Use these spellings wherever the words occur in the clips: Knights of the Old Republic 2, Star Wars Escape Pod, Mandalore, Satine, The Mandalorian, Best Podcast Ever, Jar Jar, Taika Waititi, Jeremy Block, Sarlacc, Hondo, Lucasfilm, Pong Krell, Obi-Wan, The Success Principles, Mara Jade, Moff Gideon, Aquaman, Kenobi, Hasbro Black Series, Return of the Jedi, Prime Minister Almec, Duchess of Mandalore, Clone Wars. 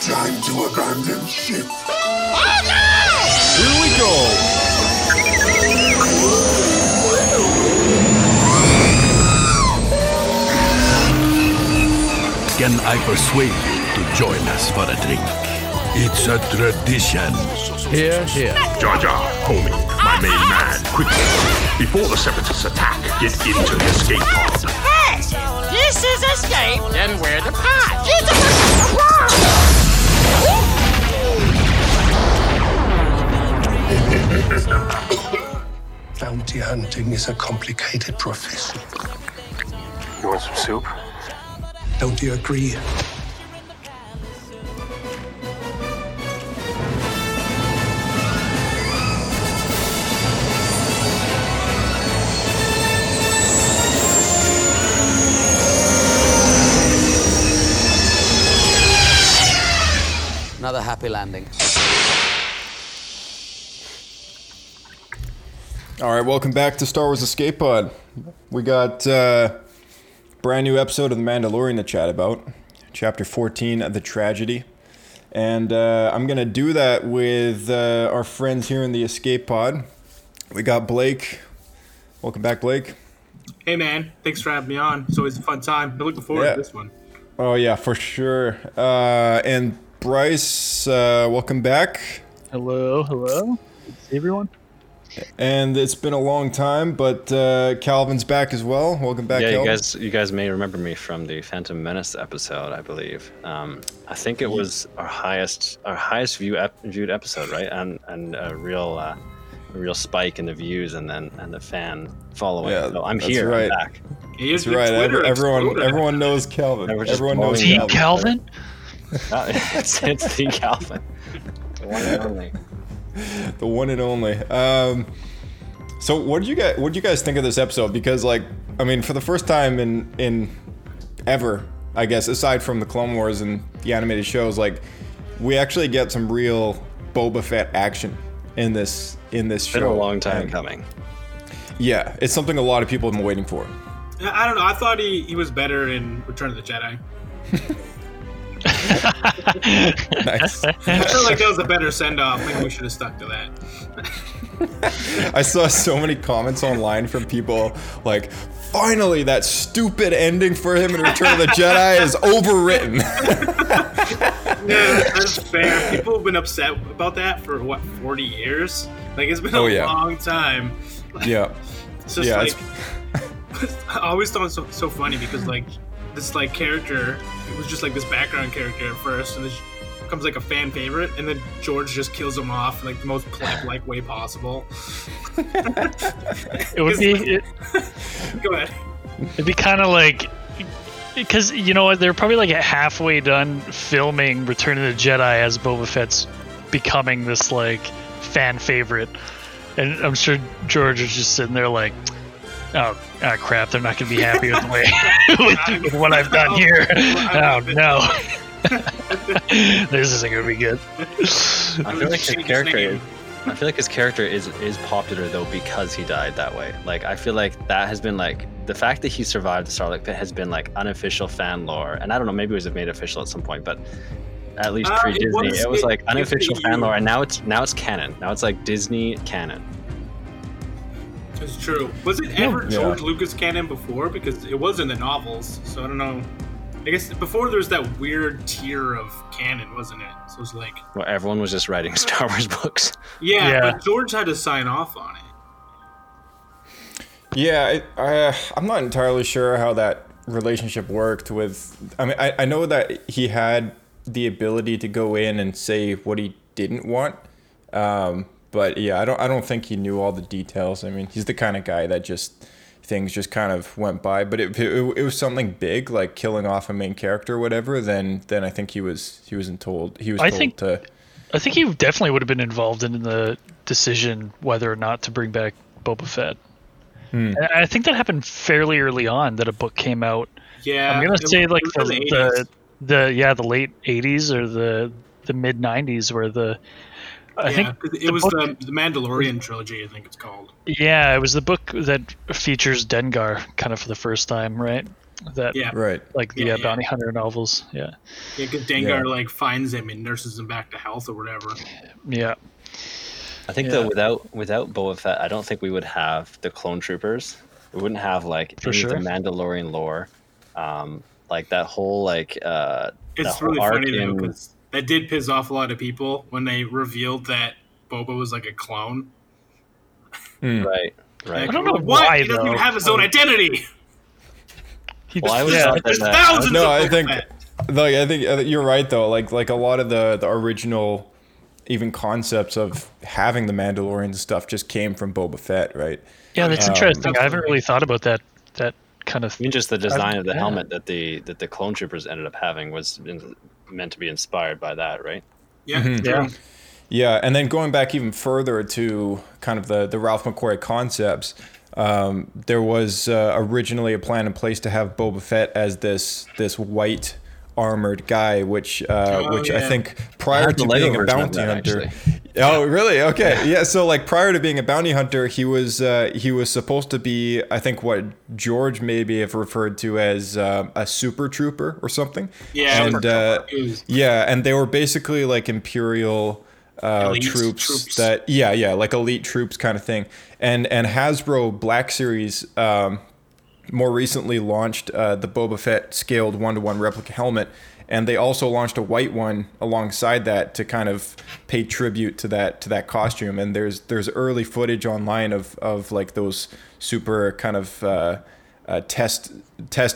Time to abandon ship. Oh no! Here we go! Can I persuade you to join us for a drink? It's a tradition. Here, here. Jar Jar, homie, my main man, quickly. Before the Separatists attack, get into the escape pod. Hey! This is escape, and we're the pod. Bounty hunting is a complicated profession. You want some soup? Don't you agree? Another happy landing. All right, welcome back to Star Wars Escape Pod. We got brand new episode of The Mandalorian to chat about, Chapter 14 of The Tragedy. And I'm going to do that with our friends here in the Escape Pod. We got Blake. Welcome back, Blake. Hey, man. Thanks for having me on. It's always a fun time. Been looking forward to this one. Oh, yeah, for sure. And Bryce, welcome back. Hello, hello. Good to see everyone. And it's been a long time, but Calvin's back as well. Welcome back, Calvin. You guys may remember me from the Phantom Menace episode, I believe. I think it was our highest viewed episode, right? And a real spike in the views and the fan following. Yeah, so I'm here. Right. I'm back. That's right. Everyone knows Calvin. Everyone knows Team Calvin. It's the Calvin. The one and only. The one and only. So what did you guys think of this episode? Because, like, I mean, for the first time in ever, I guess, aside from the Clone Wars and the animated shows, like, we actually get some real Boba Fett action in this show. It's been a long time coming. Yeah, it's something a lot of people have been waiting for. I don't know. I thought he was better in Return of the Jedi. Nice. I feel like that was a better send-off. Maybe we should have stuck to that. I saw so many comments online from people like, finally, that stupid ending for him in Return of the Jedi is overwritten. Yeah, that's fair. People have been upset about that for, what, 40 years? Like, it's been long time. Yeah. It's just I always thought it was so funny because, like, this, like, character, it was just, like, this background character at first, and it becomes, like, a fan favorite, and then George just kills him off in, like, the most pleb-like way possible. It would be... Go ahead. It'd be kind of like... Because, you know what, they're probably, like, halfway done filming Return of the Jedi as Boba Fett's becoming this, like, fan favorite. And I'm sure George is just sitting there, like... Oh, crap, they're not going to be happy with the way with what I've done here. Oh, no. This isn't going to be good. I feel like his character is popular, though, because he died that way. Like, I feel like that has been, like, the fact that he survived the Sarlacc Pit has been, like, unofficial fan lore. And I don't know, maybe it was made official at some point, but at least pre-Disney, it was, like, unofficial fan lore. And now it's canon. Now it's, like, Disney canon. It's true. Was it ever George Lucas canon before? Because it was in the novels, so I don't know. I guess before there was that weird tier of canon, wasn't it? So it was like... Well, everyone was just writing Star Wars books. Yeah, but George had to sign off on it. Yeah, I'm not entirely sure how that relationship worked with... I mean, I know that he had the ability to go in and say what he didn't want, but yeah, I don't think he knew all the details. I mean, he's the kind of guy that just things just kind of went by. But if it was something big, like killing off a main character or whatever, then I think he was told. I think he definitely would have been involved in the decision whether or not to bring back Boba Fett. And I think that happened fairly early on that a book came out. Yeah, I'm gonna say like the late 80s or the mid 90s where the. I think it was the Mandalorian trilogy, I think it's called. Yeah, it was the book that features Dengar kind of for the first time, right? that bounty hunter novels. Yeah. Yeah, because Dengar finds him and nurses him back to health or whatever. Yeah. I think though without Boba Fett, I don't think we would have the clone troopers. We wouldn't have the Mandalorian lore. That whole it's really funny though, because that did piss off a lot of people when they revealed that Boba was a clone. Mm. Right. I don't know why he doesn't even have his own identity. I think you're right though. Like a lot of the original even concepts of having the Mandalorian stuff just came from Boba Fett, right? Yeah, that's interesting. Definitely. I haven't really thought about that kind of thing. Even just the design of the helmet that the clone troopers ended up having was meant to be inspired by that, right? Yeah. Mm-hmm. Yeah. Yeah, and then going back even further to kind of the Ralph McQuarrie concepts, there was originally a plan in place to have Boba Fett as this white armored guy, which I think prior to being a bounty hunter. Actually. Oh, really? Okay. Yeah. So prior to being a bounty hunter, he was supposed to be, I think, what George maybe have referred to as a super trooper or something. Yeah. And and they were basically imperial. Troops that elite troops kind of thing, and Hasbro Black Series more recently launched the Boba Fett scaled 1-to-1 replica helmet, and they also launched a white one alongside that to kind of pay tribute to that costume. And there's early footage online of those super kind of test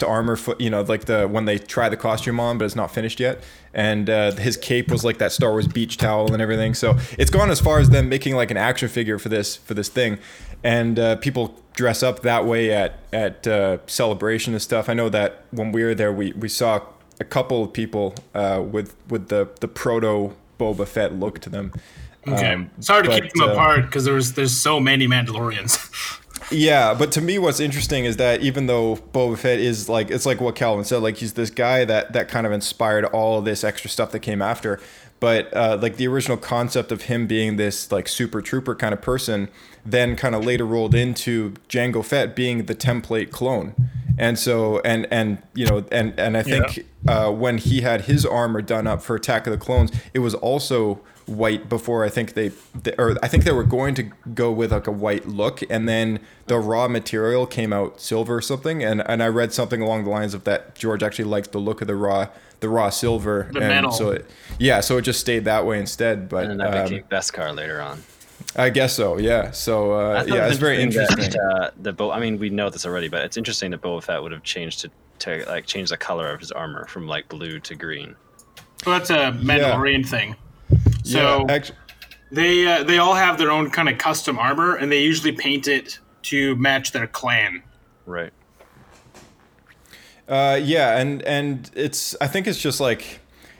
armor, when they try the costume on, but it's not finished yet. And his cape was that Star Wars beach towel and everything. So it's gone as far as them making an action figure for this thing, and people dress up that way at celebration and stuff. I know that when we were there, we saw a couple of people with the proto Boba Fett look to them. Okay, it's hard to keep them apart because there's so many Mandalorians. Yeah, but to me what's interesting is that even though Boba Fett is it's what Calvin said, he's this guy that kind of inspired all of this extra stuff that came after, but the original concept of him being this super trooper kind of person then kind of later rolled into Jango Fett being the template clone. And so and I think when he had his armor done up for Attack of the Clones, it was also white before. I think they were going to go with a white look, and then the raw material came out silver or something, and I read something along the lines of that George actually liked the look of the raw silver, the metal. So it just stayed that way instead. But and then that became Beskar later on. I guess so. Yeah. So it's very interesting. We know this already, but it's interesting that Boba Fett would have changed to change the color of his armor from blue to green. Well, that's a Mandalorian thing. So they all have their own kind of custom armor, and they usually paint it to match their clan. Right. And it's I think it's just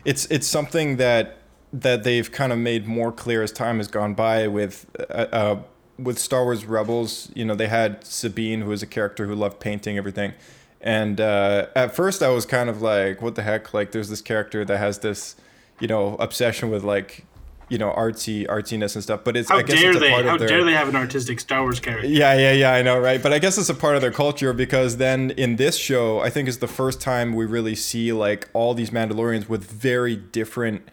it's something that they've kind of made more clear as time has gone by with Star Wars Rebels. They had Sabine, who was a character who loved painting everything, and at first I was kind of what the heck? There's this character that has this. Obsession with artiness and stuff, but it's how dare they have an artistic Star Wars character? Yeah, I know, right? But I guess it's a part of their culture, because then in this show, I think it's the first time we really see all these Mandalorians with very different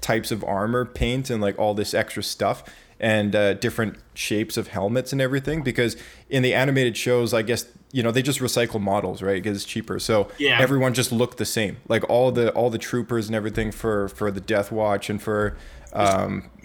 types of armor paint and all this extra stuff, and different shapes of helmets and everything. Because in the animated shows, I guess they just recycle models, right? Because it's cheaper. So everyone just looked the same. All the troopers and everything for the Death Watch and for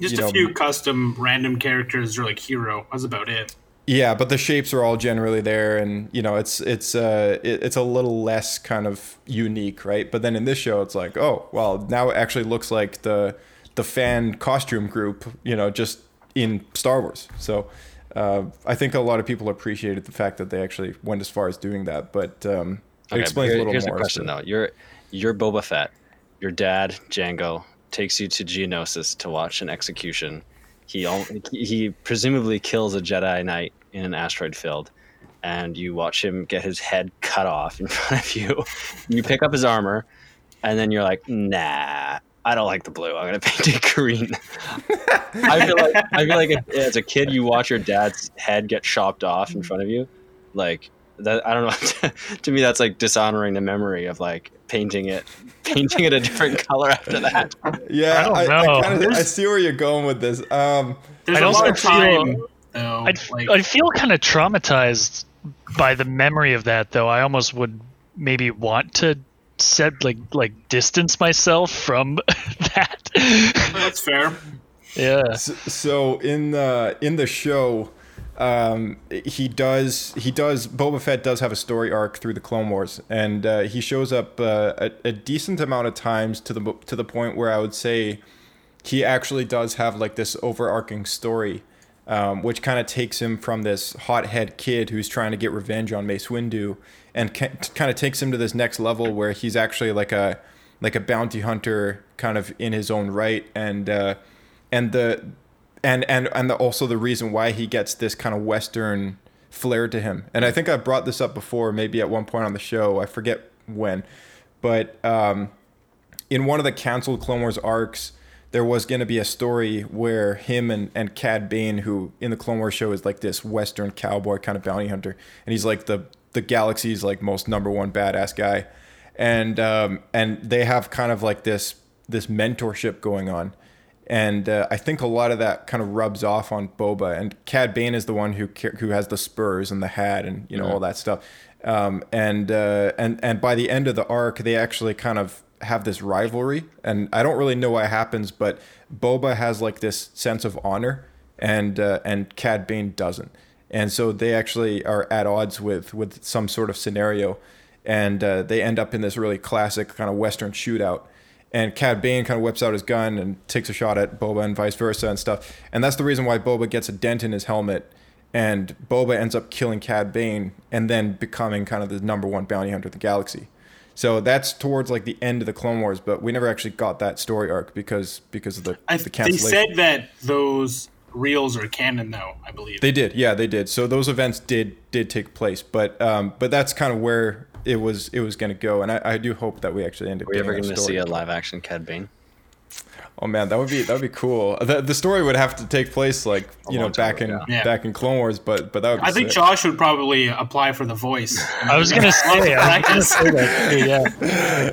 just a few custom random characters or hero. That's about it. Yeah, but the shapes are all generally there, and it's a little less kind of unique, right? But then in this show, it's now it actually looks like the fan costume group, just in Star Wars. So. I think a lot of people appreciated the fact that they actually went as far as doing that, but it explains a little more. Here's the question, though. You're Boba Fett. Your dad, Jango, takes you to Geonosis to watch an execution. He presumably kills a Jedi Knight in an asteroid field, and you watch him get his head cut off in front of you. You pick up his armor, and then you're nah. I don't like the blue. I'm going to paint it green. I feel like as a kid, you watch your dad's head get chopped off in front of you. that, I don't know. To me, that's like dishonoring the memory of like painting it a different color after that. Yeah, I see where you're going with this. There's a lot of time. I'd feel kind of traumatized by the memory of that, though. I almost would maybe want to set like distance myself from that. That's fair. Yeah. So in the show, Boba Fett does have a story arc through the Clone Wars, and he shows up a decent amount of times to the point where I would say he actually does have like this overarching story, which kind of takes him from this hothead kid who's trying to get revenge on Mace Windu, and kind of takes him to this next level where he's actually like a bounty hunter kind of in his own right, and also the reason why he gets this kind of Western flair to him. And I think I brought this up before, maybe at one point on the show, I forget when, but in one of the canceled Clone Wars arcs, there was going to be a story where him and Cad Bane, who in the Clone Wars show is like this Western cowboy kind of bounty hunter, and he's like the galaxy's like most number one badass guy, and they have kind of like this mentorship going on. And I think a lot of that kind of rubs off on Boba. And Cad Bane is the one who has the spurs and the hat and all that stuff. And by the end of the arc, they actually kind of have this rivalry. And I don't really know what happens, but Boba has like this sense of honor, and Cad Bane doesn't. And so they actually are at odds with some sort of scenario, and they end up in this really classic kind of Western shootout. And Cad Bane kind of whips out his gun and takes a shot at Boba and vice versa and stuff. And that's the reason why Boba gets a dent in his helmet. And Boba ends up killing Cad Bane and then becoming kind of the number one bounty hunter of the galaxy. So that's towards like the end of the Clone Wars, but we never actually got that story arc because of the cancellation. They said that those reels are canon, though, I believe. They did. Yeah, they did. So those events did take place. But that's kind of where it was going to go, and I do hope that we actually end up. Are we ever going to see a live action Cad Bane? Oh man, that would be cool. The story would have to take place like back in Clone Wars, but that would be I think Josh would probably apply for the voice. I was going to say, yeah.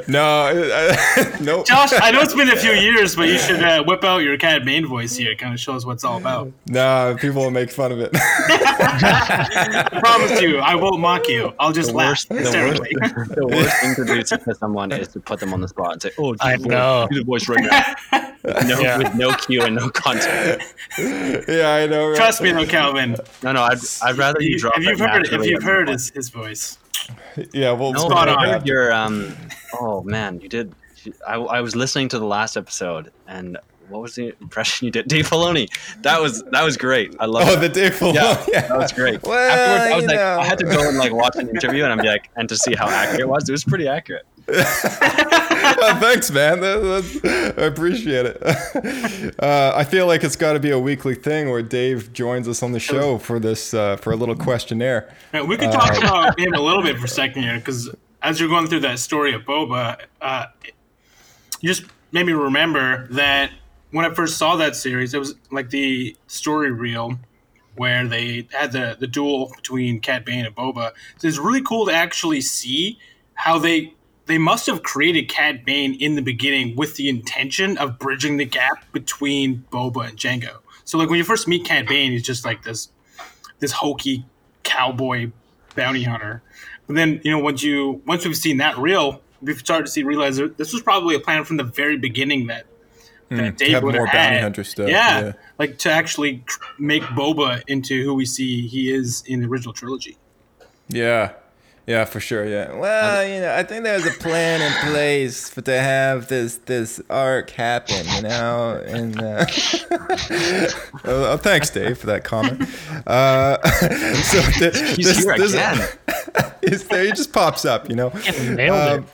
No. Josh, I know it's been a few years, but you should whip out your Cad Bane voice here. It kind of shows what it's all about. Nah, people will make fun of it. I promise you, I won't mock you. I'll just laugh hysterically. The worst thing to do to someone is to put them on the spot and say, "Oh, I know, do the voice right now." With no cue and no content. Yeah, I know. Right? Trust me, though, Calvin. No, I'd rather you drop. If you've heard his voice. Yeah, well, spot on. Your Oh man, you did. I was listening to the last episode, and what was the impression you did, Dave Filoni? That was great. I love. The Dave Filoni. Yeah, that was great. Well, afterwards, I was like, I had to go and like watch an interview, and I'm like, and to see how accurate it was. It was pretty accurate. Well, thanks, man. I appreciate it. I feel like it's got to be a weekly thing where Dave joins us on the show for this for a little questionnaire. Right, we could talk about him a little bit for a second here, because as you're going through that story of Boba, you just made me remember that when I first saw that series, it was like the story reel where they had the duel between Cad Bane and Boba. So it's really cool to actually see how they must have created Cad Bane in the beginning with the intention of bridging the gap between Boba and Jango. So, like, when you first meet Cad Bane, he's just like this hokey cowboy bounty hunter. But then, once we've seen that reel, we've started to realize this was probably a plan from the very beginning that Dave would have had. Bounty hunter stuff. Yeah, like to actually make Boba into who we see he is in the original trilogy. Yeah. Yeah, for sure. Yeah. Well, I think there's a plan in place for to have this arc happen, And thanks, Dave, for that comment. So he's here again. He just pops up, Nailed it.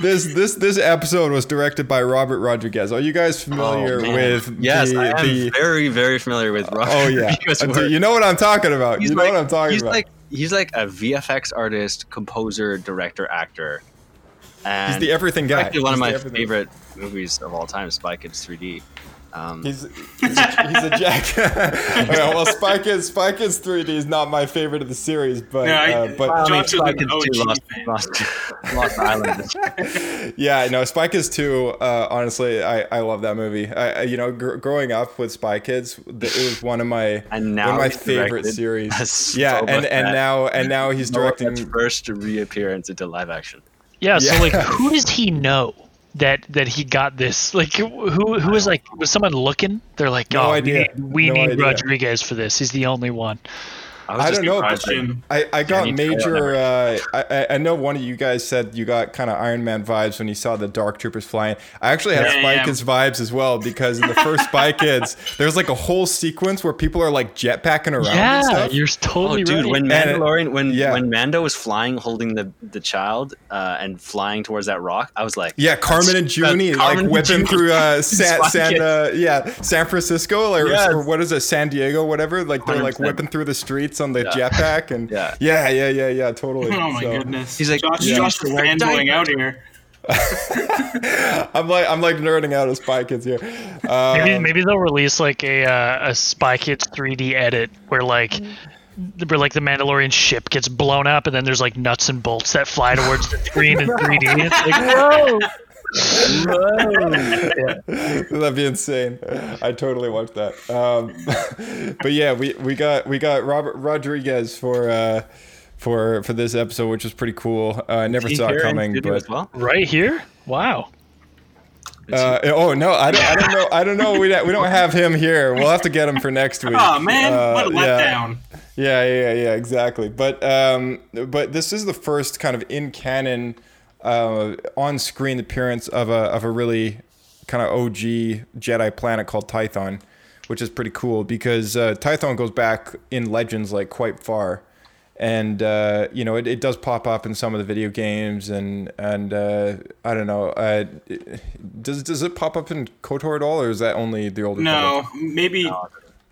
This episode was directed by Robert Rodriguez. Are you guys familiar with? Yes, I am very, very familiar with Robert. Oh yeah, you know what I'm talking about. He's like a VFX artist, composer, director, actor. And he's the everything guy. Actually, one of my favorite movies of all time, Spy Kids 3D. He's a jack. Well, Spy Kids 3D is not my favorite of the series, but Josh is an OG. Lost Island. Yeah, no, Spy Kids 2. Honestly, I love that movie. Growing up with Spy Kids, it was one of my favorite series. And now he's directing his first reappearance into live action. Yeah. So who does he know? That he got this, who was was someone looking? They're like, we need Rodriguez for this. He's the only one. I don't know. I got major. I know one of you guys said you got kind of Iron Man vibes when you saw the Dark Troopers flying. I actually had Spy Kids vibes as well, because in the first Spy Kids, there's a whole sequence where people are jetpacking around. Yeah, and stuff. You're totally right. Dude, when Mandalorian, when Mando was flying, holding the child and flying towards that rock, I was like, Carmen and Junie, whipping through San Francisco, or what is it, San Diego, whatever. They're 100%. Whipping through the streets on the jetpack, and yeah, totally. Oh my goodness, he's like, Josh fanboying out here. I'm nerding out of Spy Kids here. Maybe they'll release a Spy Kids 3D edit where the Mandalorian ship gets blown up, and then there's nuts and bolts that fly towards the screen in 3D. It's whoa. That'd be insane. I totally watched that. But yeah, we got Robert Rodriguez for this episode, which was pretty cool. I never saw it coming, but right here, wow. I don't know. We don't have him here. We'll have to get him for next week. Oh man, what a letdown. Yeah, exactly. But this is the first kind of in canon, on-screen appearance of a really kind of OG Jedi planet called Tython, which is pretty cool because Tython goes back in Legends quite far, and it does pop up in some of the video games and I don't know. Does it pop up in KOTOR at all, or is that only the older? No, KOTOR? Maybe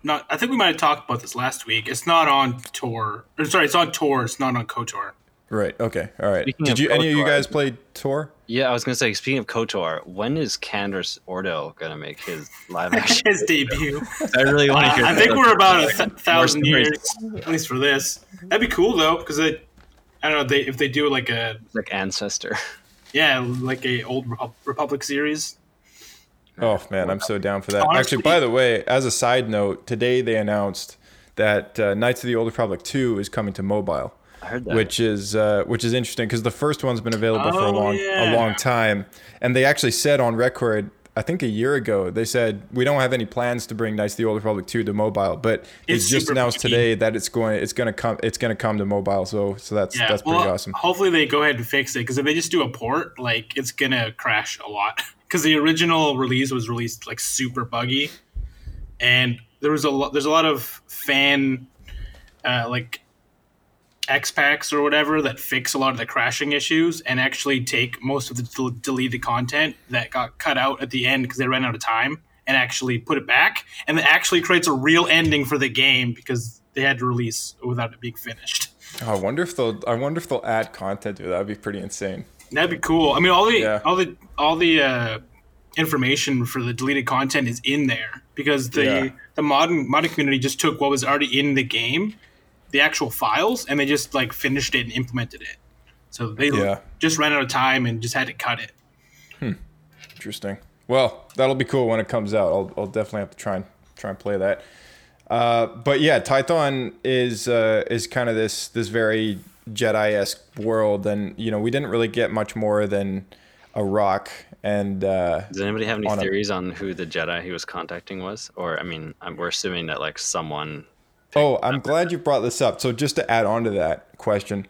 not. I think we might have talked about this last week. It's not on Tor. Sorry, it's on Tor. It's not on KOTOR. Right. Okay. All right. Did any of you guys play Tor? Yeah, I was gonna say. Speaking of KOTOR, when is Candace Ordo gonna make his live action his debut? I really want to hear. I think we're about 1,000 years, at least for this. That'd be cool though, because if they do like ancestor. Yeah, an old Republic series. Oh man, I'm so down for that. Honestly, actually, by the way, as a side note, today they announced that Knights of the Old Republic 2 is coming to mobile. I heard that. Which is interesting because the first one's been available for a long time, and they actually said on record, I think a year ago, they said we don't have any plans to bring Knights of the Old Republic 2 to mobile, but it's just announced today that it's going to come to mobile. So that's pretty awesome. Hopefully they go ahead and fix it, because if they just do a port, it's going to crash a lot, because the original release was released super buggy, and there's a lot of fan X-Packs or whatever that fix a lot of the crashing issues and actually take most of the deleted content that got cut out at the end because they ran out of time and actually put it back, and it actually creates a real ending for the game because they had to release without it being finished. Oh, I wonder if they'll add content to that. That'd be pretty insane. That'd be cool. I mean, all the information for the deleted content is in there, because the modding community just took what was already in the game, the actual files, and they just finished it and implemented it. So they just ran out of time and just had to cut it. Interesting. Well, that'll be cool when it comes out. I'll definitely have to try and play that. But yeah, Tython is kind of this very Jedi-esque world, and we didn't really get much more than a rock. And does anybody have any theories on who the Jedi he was contacting was? Or I mean, we're assuming that someone. Oh, I'm glad you brought this up. So just to add on to that question,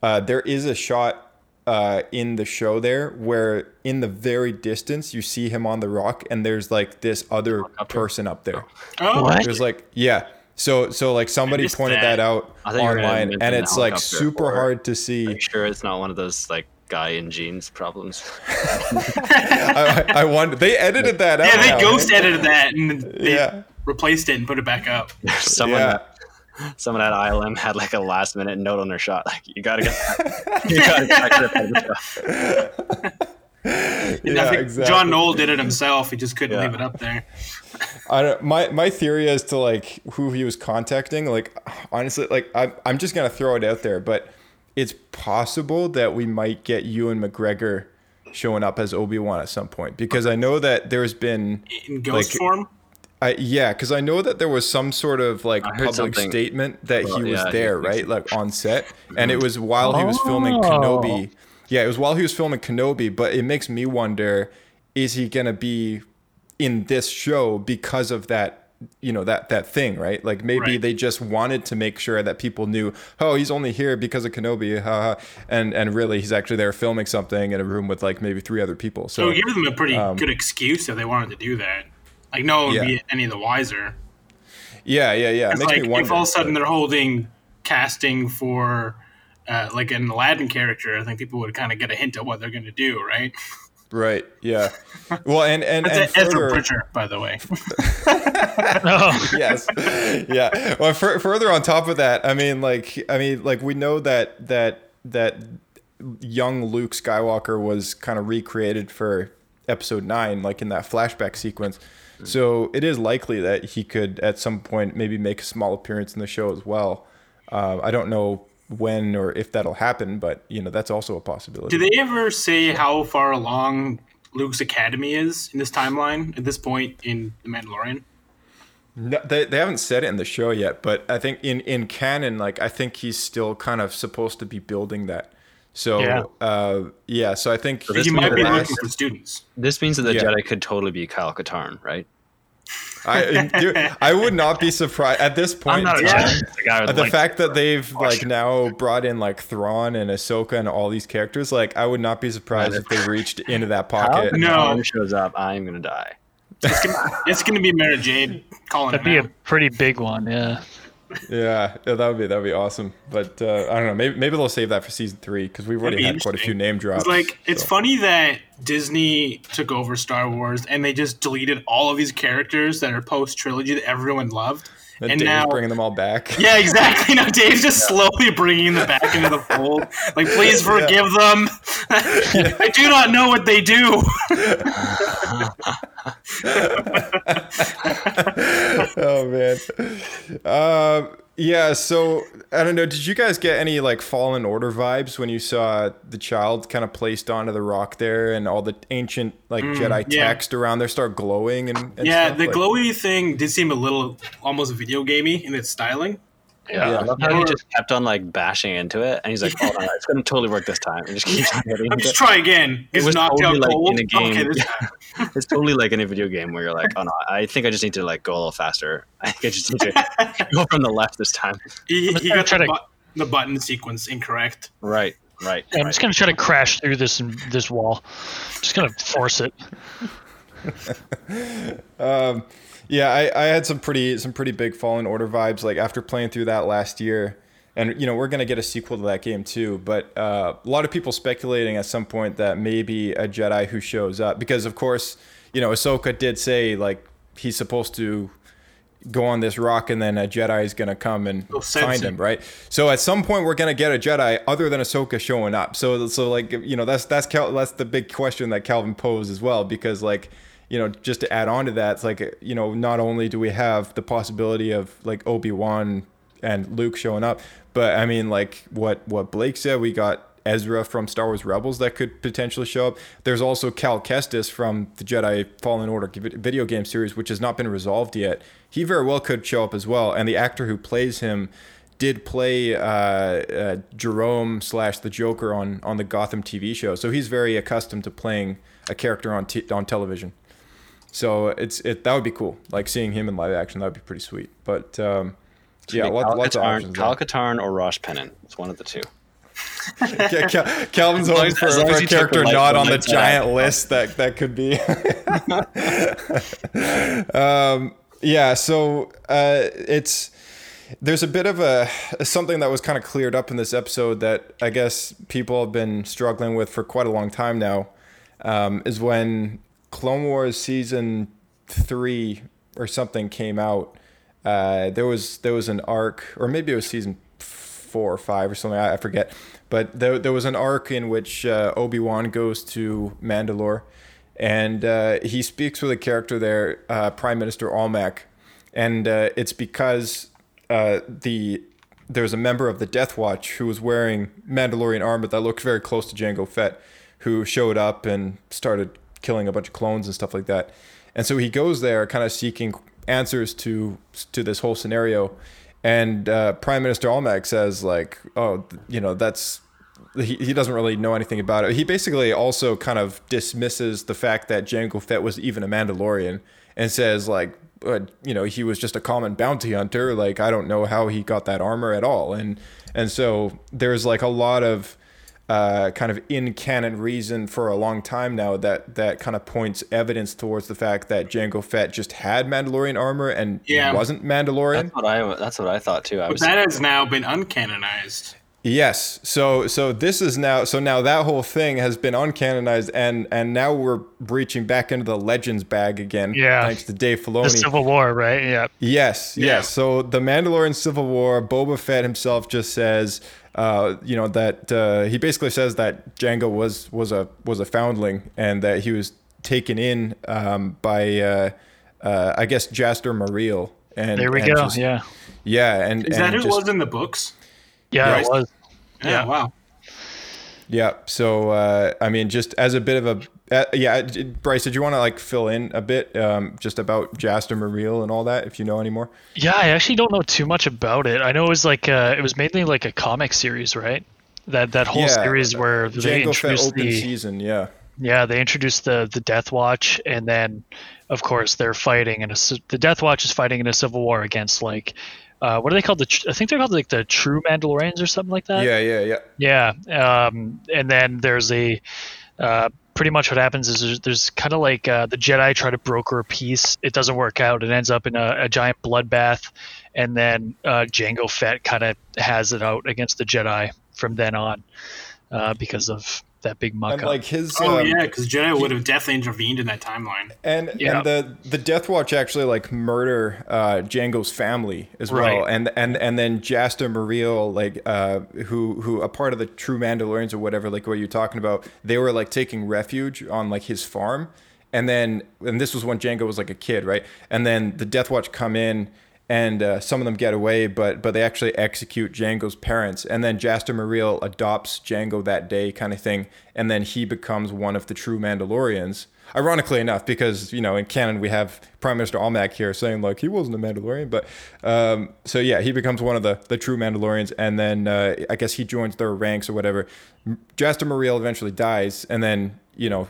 there is a shot in the show there where in the very distance you see him on the rock, and there's this other person up there. Oh, what? There's So somebody pointed that out online, and it's super hard to see. Are you sure it's not one of those guy in jeans problems? I wonder. They edited that out. Yeah, they ghost edited that, and replaced it and put it back up. Someone at ILM had a last minute note on their shot, you gotta get back to the Exactly. John Knoll did it himself. He just couldn't leave it up there. I don't, my theory as to like who he was contacting, like honestly, like I'm just gonna throw it out there, but it's possible that we might get Ewan McGregor showing up as Obi-Wan at some point, because I know that there's been in ghost form. Because I know that there was some sort of like public statement that he was there, right? Like on set, and it was while he was filming Kenobi. Yeah, it was while he was filming Kenobi, but it makes me wonder: is he gonna be in this show because of that? You know, that thing, right? Like maybe they just wanted to make sure that people knew, oh, he's only here because of Kenobi, and really he's actually there filming something in a room with like maybe three other people. So it gave them a pretty good excuse if they wanted to do that. Like, no one would be any the wiser. Yeah. It makes me wonder. If all of a sudden they're holding casting for like an Aladdin character, I think people would kind of get a hint at what they're going to do, right? Right, yeah. Well, and that's Ezra Bridger, by the way. Yes, yeah. Well, further on top of that, I mean, like we know that young Luke Skywalker was kind of recreated for Episode 9, like in that flashback sequence. So it is likely that he could at some point maybe make a small appearance in the show as well. I don't know when or if that'll happen, but you know, that's also a possibility. Do they ever say how far along Luke's academy is in this timeline at this point in The Mandalorian? No, they haven't said it in the show yet, but I think in canon, like I think he's still kind of supposed to be building that. So so I think so he might be looking for students. This means that the Jedi could totally be Kyle Katarn, right? I would not be surprised at this point. The fact that they've like now brought in like Thrawn and Ahsoka and all these characters, like I would not be surprised if they reached into that pocket. No, shows up, I'm gonna die. It's gonna be Mara Jade calling. That'd be a pretty big one, yeah. Yeah, that'd be awesome. But I don't know. Maybe they'll save that for season 3 because we've already had quite a few name drops. It's funny that Disney took over Star Wars and they just deleted all of these characters that are post trilogy that everyone loved. And Dave's now bringing them all back. Yeah, exactly. Now Dave's just slowly bringing them back into the fold. Like, please forgive them. I do not know what they do. Oh man. So I don't know. Did you guys get any like Fallen Order vibes when you saw the child kind of placed onto the rock there, and all the ancient like Jedi text around there start glowing and stuff? The glowy thing did seem a little almost video gamey in its styling. Yeah, I love how he just kept on like bashing into it, and he's like, "Oh, no, it's gonna totally work this time." And just keeps hitting it. Just try again. It was knocked totally out cold. In a game. Okay, it's totally like in a video game where you're like, "Oh no, I think I just need to like go a little faster. I think I just need to go from the left this time." He got the button sequence incorrect. Right. Yeah, I'm just gonna try to crash through this wall. I'm just gonna force it. Yeah, I had some pretty big Fallen Order vibes, like after playing through that last year, and you know we're gonna get a sequel to that game too. But a lot of people speculating at some point that maybe a Jedi who shows up, because of course you know Ahsoka did say like he's supposed to go on this rock, and then a Jedi is gonna come and find him, right? So at some point we're gonna get a Jedi other than Ahsoka showing up. So like you know that's the big question that Calvin posed as well, because like. You know, just to add on to that, it's like, you know, not only do we have the possibility of like Obi-Wan and Luke showing up, but I mean, like what Blake said, we got Ezra from Star Wars Rebels that could potentially show up. There's also Cal Kestis from the Jedi Fallen Order video game series, which has not been resolved yet. He very well could show up as well. And the actor who plays him did play Jerome / the Joker on the Gotham TV show. So he's very accustomed to playing a character on television. So that would be cool. Like seeing him in live action, that would be pretty sweet. But lots of options. Kyle Katarn or Rosh Pennon. It's one of the two. Yeah, Calvin's always for a character not on the giant list that could be. So there's a bit of something that was kind of cleared up in this episode that I guess people have been struggling with for quite a long time now. Is when Clone Wars season 3 or something came out. There was an arc, or maybe it was season 4 or 5 or something. I forget. But there was an arc in which Obi-Wan goes to Mandalore, and he speaks with a character there, Prime Minister Almec, and it's because there's a member of the Death Watch who was wearing Mandalorian armor that looked very close to Jango Fett, who showed up and started killing a bunch of clones and stuff like that. And so he goes there kind of seeking answers to this whole scenario. And Prime Minister Almec says, like, oh, you know, that's... He doesn't really know anything about it. He basically also kind of dismisses the fact that Jango Fett was even a Mandalorian and says, like, you know, he was just a common bounty hunter. Like, I don't know how he got that armor at all. And so there's, like, a lot of kind of in-canon reason for a long time now that kind of points evidence towards the fact that Jango Fett just had Mandalorian armor and wasn't Mandalorian. That's what I thought, too. But that has now been uncanonized. Yes. So this is now, that whole thing has been uncanonized, and now we're reaching back into the Legends bag again. Yeah. Thanks to Dave Filoni. The Civil War, right? Yeah. Yes. So the Mandalorian Civil War, Boba Fett himself just says, you know, that, he basically says that Jango was a foundling, and that he was taken in, by, I guess Jaster Mereel. And there we go. Yeah. Yeah. And is that who was in the books? Yeah, right. It was. Yeah, wow. Yeah, so, I mean, just as a bit of a... Bryce, did you want to, like, fill in a bit just about Jaster Mereel and all that, if you know any more? Yeah, I actually don't know too much about it. I know it was, like, it was mainly, like, a comic series, right? That whole series where they introduced open season, yeah. Yeah, they introduced the Death Watch, and then, of course, they're fighting in the Death Watch is fighting in a civil war against, like... what are they called? I think they're called like the True Mandalorians or something like that. Yeah. Yeah. And then there's a pretty much what happens is there's kind of like the Jedi try to broker a peace. It doesn't work out. It ends up in a giant bloodbath. And then Jango Fett kind of has it out against the Jedi from then on because of that big muck up. Like his, because Jedi would have definitely intervened in that timeline. And the Death Watch actually like murder Jango's family as well. Right. And then Jaster Mereel, like who a part of the True Mandalorians or whatever, like what you're talking about, they were like taking refuge on like his farm. And this was when Jango was like a kid, right? And then the Death Watch come in. And some of them get away, but they actually execute Jango's parents. And then Jaster Mereel adopts Jango that day kind of thing. And then he becomes one of the True Mandalorians. Ironically enough, because, you know, in canon, we have Prime Minister Almec here saying, like, he wasn't a Mandalorian. But so, yeah, he becomes one of the True Mandalorians. And then I guess he joins their ranks or whatever. Jaster Mereel eventually dies. And then, you know,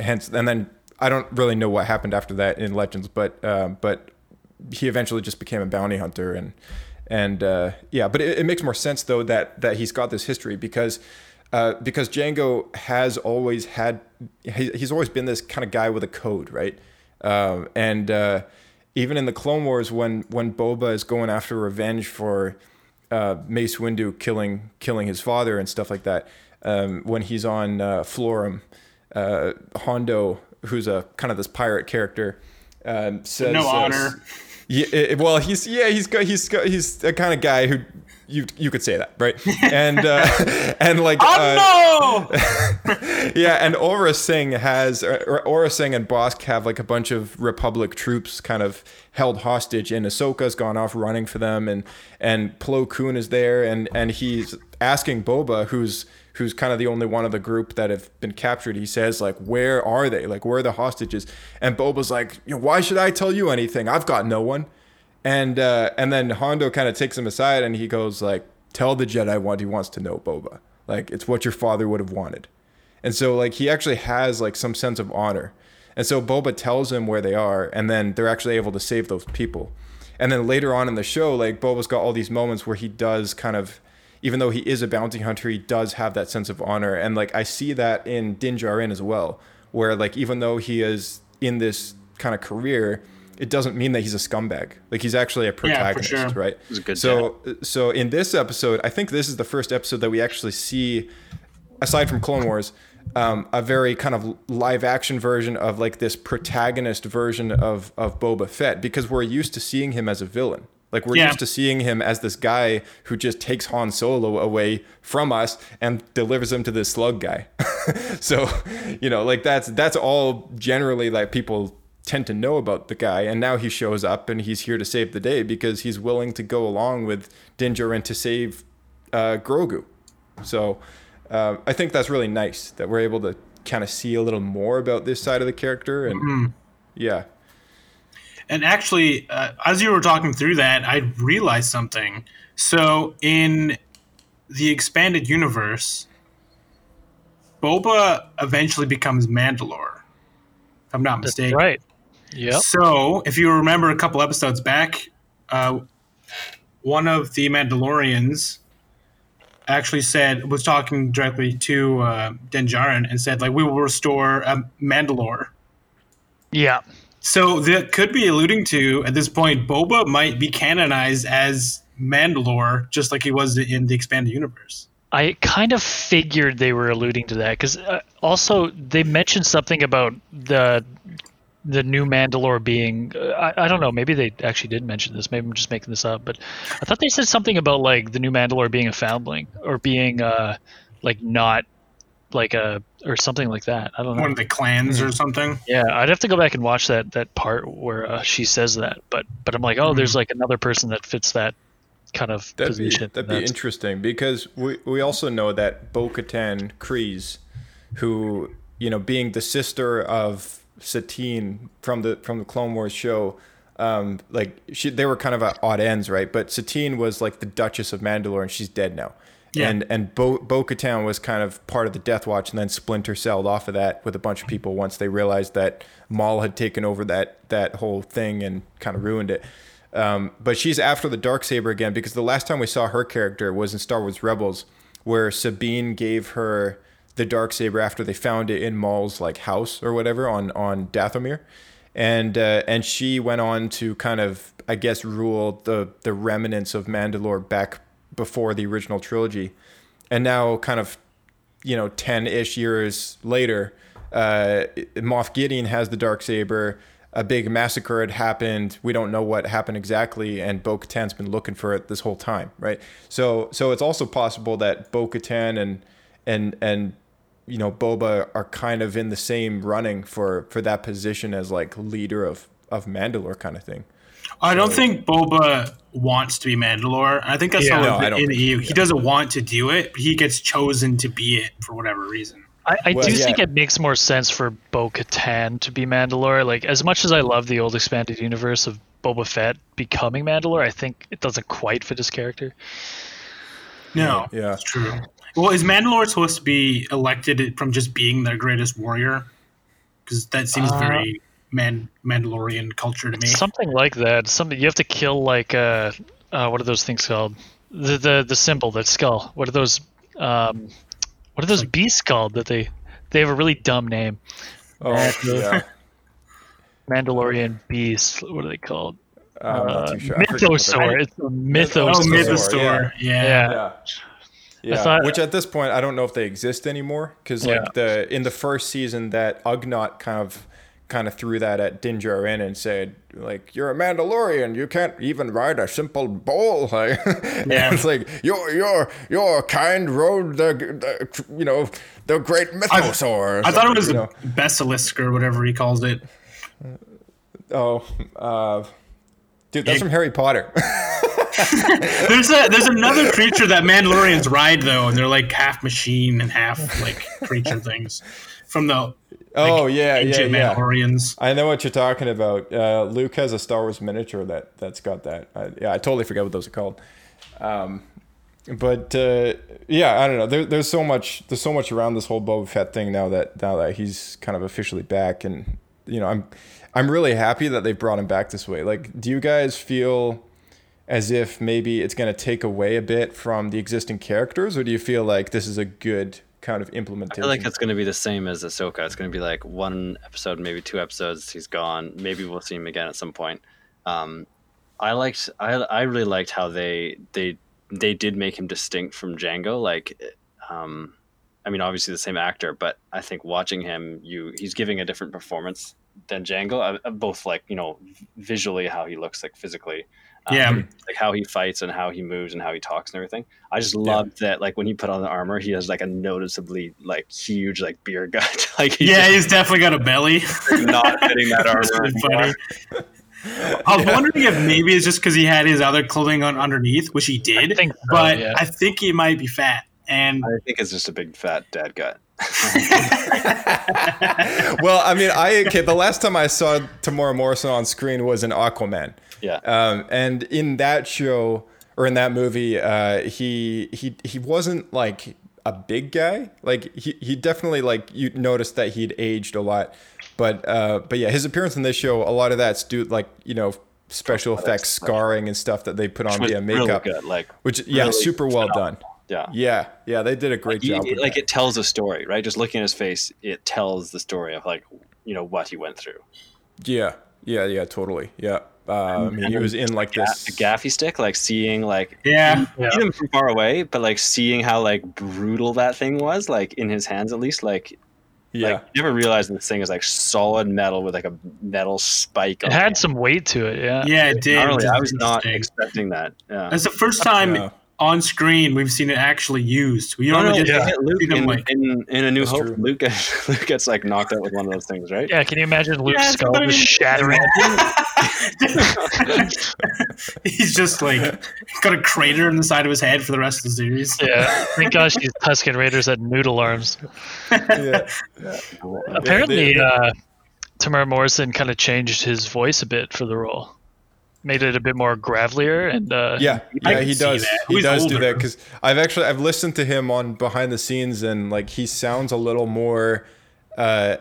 I don't really know what happened after that in Legends, but he eventually just became a bounty hunter but it makes more sense though that he's got this history because Jango has always had he's always been this kind of guy with a code, right? Even in the Clone Wars when Boba is going after revenge for Mace Windu killing his father and stuff like that, when he's on Florum, Hondo, who's a kind of this pirate character, says no honor. He's the kind of guy who you could say that, right? No. Yeah, and Aurra Sing and Bosk have like a bunch of Republic troops kind of held hostage, and Ahsoka's gone off running for them, and Plo Koon is there, and he's asking Boba, who's kind of the only one of the group that have been captured. He says, like, where are they? Like, where are the hostages? And Boba's like, you know, why should I tell you anything? I've got no one. And then Hondo kind of takes him aside and he goes, like, tell the Jedi what he wants to know, Boba. Like, it's what your father would have wanted. And so, like, he actually has, like, some sense of honor. And so Boba tells him where they are, and then they're actually able to save those people. And then later on in the show, like, Boba's got all these moments where he does kind of... Even though he is a bounty hunter, he does have that sense of honor. And, like, I see that in Din Djarin as well, where, like, even though he is in this kind of career, it doesn't mean that he's a scumbag. Like, he's actually a protagonist, yeah, for sure. Right? He's a good guy. So in this episode, I think this is the first episode that we actually see, aside from Clone Wars, a very kind of live-action version of, like, this protagonist version of Boba Fett, because we're used to seeing him as a villain. Like, we're used to seeing him as this guy who just takes Han Solo away from us and delivers him to this slug guy. So, you know, like, that's all generally like people tend to know about the guy. And now he shows up and he's here to save the day because he's willing to go along with Din Djarin to save Grogu. So I think that's really nice that we're able to kind of see a little more about this side of the character. And yeah. And actually, as you were talking through that, I realized something. So in the expanded universe, Boba eventually becomes Mandalore, if I'm not mistaken. That's right. Yeah. So if you remember a couple episodes back, one of the Mandalorians actually said, was talking directly to Din Djarin and said, like, we will restore Mandalore. Yeah. So that could be alluding to, at this point, Boba might be canonized as Mandalore, just like he was in the expanded universe. I kind of figured they were alluding to that, because also they mentioned something about the new Mandalore being, I don't know, maybe they actually did mention this, maybe I'm just making this up, but I thought they said something about like the new Mandalore being a foundling, or being like not like a, or something like that. I don't know. One of the clans or something. Yeah, I'd have to go back and watch that part where she says that. But I'm like, oh, there's like another person that fits that kind of position. That'd be interesting, because we also know that Bo-Katan Kryze, who, you know, being the sister of Satine from the Clone Wars show, like they were kind of at odd ends, right? But Satine was like the Duchess of Mandalore, and she's dead now. Yeah. And Bo-Katan was kind of part of the Death Watch, and then Splinter celled off of that with a bunch of people once they realized that Maul had taken over that whole thing and kind of ruined it. But she's after the Darksaber again, because the last time we saw her character was in Star Wars Rebels, where Sabine gave her the Darksaber after they found it in Maul's like house or whatever on Dathomir. And she went on to kind of, I guess, rule the remnants of Mandalore back before the original trilogy. And now kind of, you know, 10-ish years later, Moff Gideon has the Darksaber. A big massacre had happened. We don't know what happened exactly, and Bo-Katan's been looking for it this whole time, right? So it's also possible that Bo-Katan and you know, Boba are kind of in the same running for that position as like leader of Mandalore kind of thing. I don't think Boba wants to be Mandalore. I think that's in the EU. He doesn't want to do it, but he gets chosen to be it for whatever reason. I think it makes more sense for Bo-Katan to be Mandalore. Like, as much as I love the old expanded universe of Boba Fett becoming Mandalore, I think it doesn't quite fit his character. No, yeah, it's true. Well, is Mandalore supposed to be elected from just being their greatest warrior? Because that seems very Mandalorian culture to me. Something like that. Something you have to kill, like what are those things called? The symbol, that skull. What are those? What are those beasts called? That they have a really dumb name. Oh, yeah. Mandalorian beasts. What are they called? Not too sure. Mythosaur. It's a Mythosaur. Oh, Mythosaur. Yeah. Yeah, which at this point I don't know if they exist anymore, because like in the first season that Ugnaught kind of threw that at Din Djarin and said, like, you're a Mandalorian, you can't even ride a simple bull. It's like your kind rode the you know, the great Mythosaur. I thought it was Basilisk or whatever he calls it. Dude, that's from Harry Potter. There's another creature that Mandalorians ride though, and they're like half machine and half like creature things from the. Oh, like, yeah. Mandalorians. I know what you're talking about. Luke has a Star Wars miniature that's got that. I totally forgot what those are called. I don't know. There's so much around this whole Boba Fett thing now that he's kind of officially back, and you know, I'm really happy that they brought him back this way. Like, do you guys feel as if maybe it's going to take away a bit from the existing characters, or do you feel like this is a good kind of implementation? I feel like it's going to be the same as Ahsoka. It's going to be like one episode, maybe two episodes, he's gone. Maybe we'll see him again at some point. I really liked how they did make him distinct from Jango. Like, I mean, obviously the same actor, but I think watching him, he's giving a different performance than Jango, both like, you know, visually how he looks, like physically, like how he fights and how he moves and how he talks and everything. I just loved that, like when he put on the armor, he has like a noticeably like huge like beer gut. Like he's definitely got a belly. Not fitting that armor. Funny. I was wondering if maybe it's just because he had his other clothing on underneath, which he did. I think he might be fat, and I think it's just a big fat dad gut. Well, I mean, the last time I saw Temuera Morrison on screen was in Aquaman. Yeah, and in that show or in that movie, he wasn't like a big guy. Like he definitely, like, you noticed that he'd aged a lot. But yeah, his appearance in this show, a lot of that's due, like, you know, special effects, scarring and stuff that they put on via makeup, really good, super well done. Yeah, they did a great job. It tells a story, right? Just looking at his face, it tells the story of, like, you know, what he went through. Yeah, totally. Yeah, he was in like this gaffy stick, like seeing like even from far away, but like seeing how like brutal that thing was, like in his hands at least, like. Yeah, like, you never realized this thing is like solid metal with like a metal spike. It had some weight to it, yeah. Yeah, it did. I was not expecting that. Yeah. That's the first time on screen we've seen it actually used. We don't just Luke in A New Hope. Luke gets like knocked out with one of those things, right? Yeah, can you imagine Luke's skull just shattering? He's just like got a crater in the side of his head for the rest of the series. Yeah, thank gosh these Tusken Raiders had noodle arms. Yeah. Apparently, Temuera Morrison kind of changed his voice a bit for the role, made it a bit more gravelier, and he does. He does older. Do that because I've listened to him on behind the scenes, and like he sounds a little more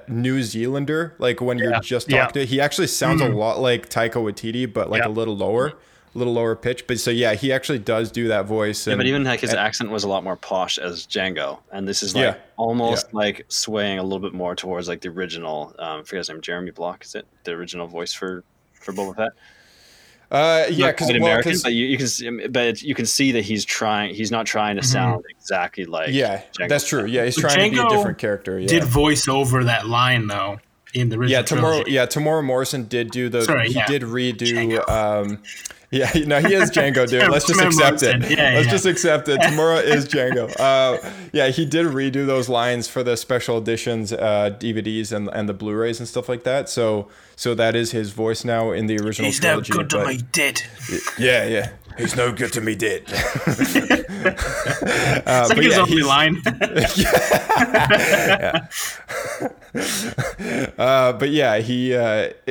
New Zealander, like when you're just talking to, he actually sounds a lot like Taika Waititi, but like a little lower pitch. But so he actually does do that voice. And, but even like his accent was a lot more posh as Jango, and this is like almost like swaying a little bit more towards like the original. I forget his name, Jeremy Block, is it? The original voice for Boba Fett. You can see that he's not trying to sound exactly like Jango. That's true. Yeah, he's trying to be a different character. Yeah. Did voice over that line though in the original trilogy. Yeah, Temuera Morrison did do the did redo Jango. He is Jango, dude. Let's just accept it. Let's just accept it. Temuera is Jango. He did redo those lines for the special editions, DVDs and the Blu-rays and stuff like that. So that is his voice now in the original trilogy. He's no good to me dead. Yeah. He's no good to me dead. It's like his only line.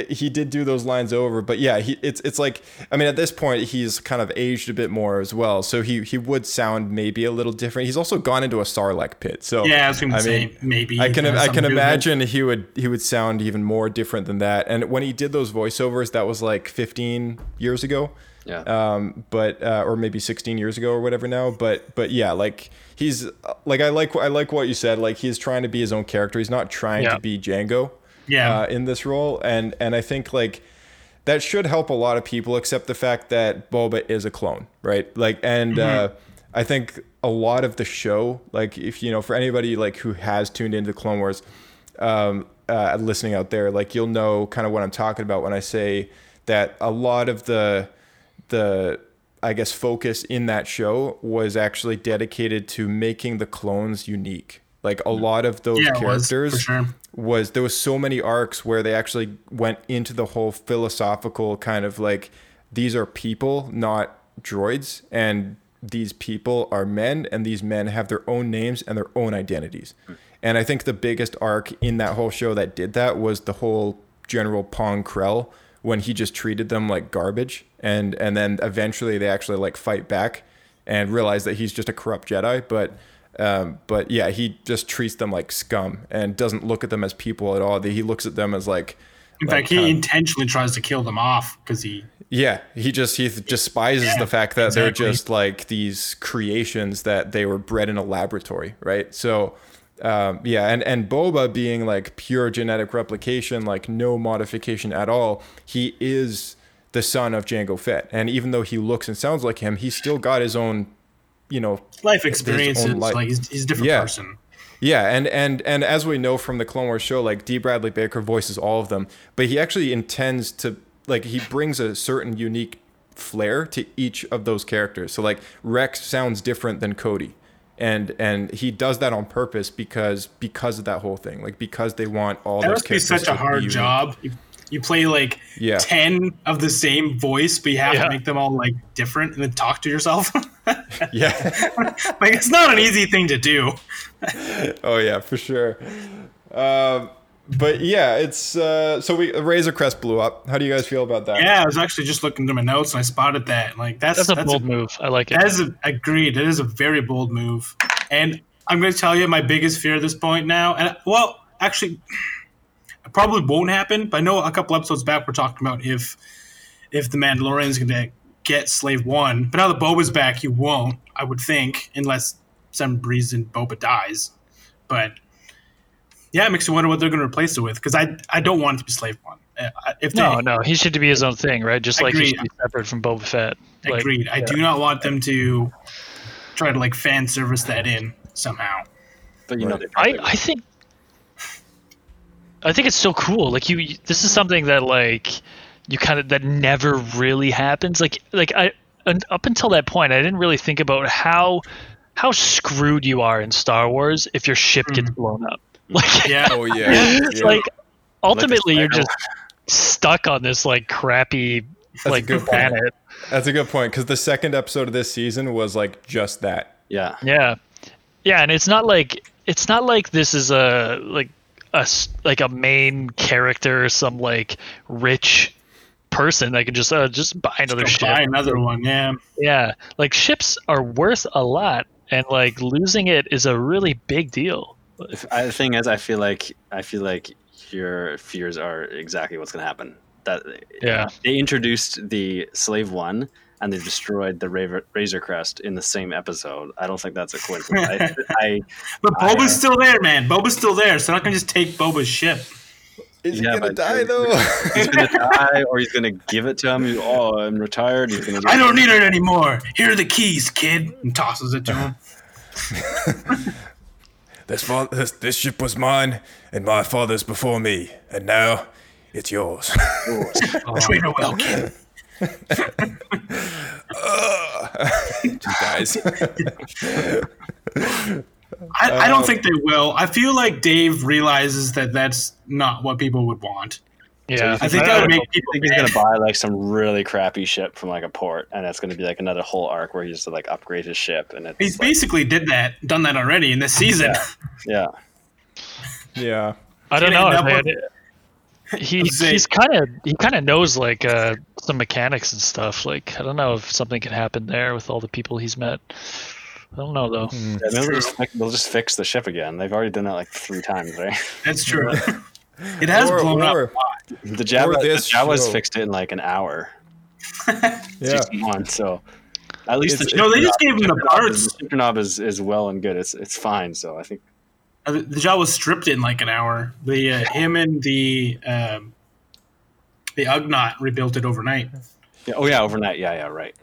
He did do those lines over. But yeah, it's like, I mean, at this point he's kind of aged a bit more as well, so he would sound maybe a little different. He's also gone into a Sarlacc pit, so yeah, I was going to say, maybe I can imagine he would sound even more different than that. And when he did those voiceovers, that was like 15 years ago. Yeah. Or maybe 16 years ago or whatever now. But yeah, like he's like I like what you said. Like he's trying to be his own character. He's not trying to be Jango. Yeah. In this role, and I think like that should help a lot of people. Except the fact that Boba is a clone, right? Like, and I think a lot of the show, like if you know, for anybody like who has tuned into Clone Wars, listening out there, like you'll know kind of what I'm talking about when I say that a lot of the I guess focus in that show was actually dedicated to making the clones unique. Like a lot of those characters there was so many arcs where they actually went into the whole philosophical kind of like, these are people, not droids, and these people are men, and these men have their own names and their own identities. And I think the biggest arc in that whole show that did that was the whole General Pong Krell, when he just treated them like garbage. And then eventually they actually like fight back and realize that he's just a corrupt Jedi. But yeah, he just treats them like scum and doesn't look at them as people at all. He looks at them as like... In fact, he intentionally tries to kill them off because he... Yeah, he despises the fact that they're just like these creations that they were bred in a laboratory, right? So... and Boba being like pure genetic replication, like no modification at all, he is the son of Jango Fett. And even though he looks and sounds like him, he's still got his own, you know, life experiences. Like he's a different person. Yeah, and as we know from the Clone Wars show, like, D. Bradley Baker voices all of them, but he actually intends to, like, he brings a certain unique flair to each of those characters. So, like, Rex sounds different than Cody, and he does that on purpose because of that whole thing, like, because they want all those characters to be unique. That must be such a hard job. You play, like, 10 of the same voice, but you have to make them all, like, different and then talk to yourself. Like, it's not an easy thing to do. Oh, yeah, for sure. But, yeah, it's... so, Razor Crest blew up. How do you guys feel about that? Yeah, I was actually just looking through my notes, and I spotted that. Like, that's a bold move. I like it. Agreed. It is a very bold move. And I'm going to tell you my biggest fear at this point now. And, well, actually... probably won't happen, but I know a couple episodes back we're talking about if the Mandalorian is going to get Slave One, but now that Boba's back, he won't, I would think, unless some reason Boba dies. But yeah, it makes you wonder what they're going to replace it with, because I don't want it to be Slave One. He should be his own thing, right? Just agreed. Like, he should be separate from Boba Fett. Agreed. Like, I do not want them to try to, like, fan service that in somehow. But I think it's so cool. Like, this is something that, like, you kind of, that never really happens. Like up until that point, I didn't really think about how screwed you are in Star Wars if your ship gets blown up. Like, like, ultimately, you're just stuck on this, like, crappy, like, planet. That's a good point, because the second episode of this season was, like, just that. Yeah. Yeah. Yeah, and it's not like this is a, like, a main character, some, like, rich person that can just buy another ship. Buy another one, yeah. Yeah, like, ships are worth a lot, and, like, losing it is a really big deal. The thing is, I feel like your fears are exactly what's going to happen. That they introduced the Slave One and they destroyed the Razor Crest in the same episode. I don't think that's a coincidence. But Boba's still there, man. Boba's still there, so I can just take Boba's ship. Is he going to die, though? He's going to die, or he's going to give it to him. I'm retired. He's gonna I don't need it anymore. Here are the keys, kid. And tosses it to him. This ship was mine, and my father's before me, and now it's yours. Treat her well, kid. Guys. I don't think they will. I feel like Dave realizes that that's not what people would want. Yeah, so I think that would make people. He's gonna buy, like, some really crappy ship from, like, a port, and it's gonna be, like, another whole arc where he just, like, upgrades his ship. And he's basically done that already in this season. Yeah. I don't know. He kind of knows, like, some mechanics and stuff. Like, I don't know if something could happen there with all the people he's met. I don't know, though. Yeah, they'll just fix the ship again. They've already done that, like, 3 times, right? That's true. It has blown up a lot. The Jawas fixed it in, like, an hour. So at least they just gave him the parts. The Jabba is well and good. It's fine. So I think. The Jawas stripped in, like, an hour. The him and the Ugnaught rebuilt it overnight. Yeah, overnight. Yeah, right.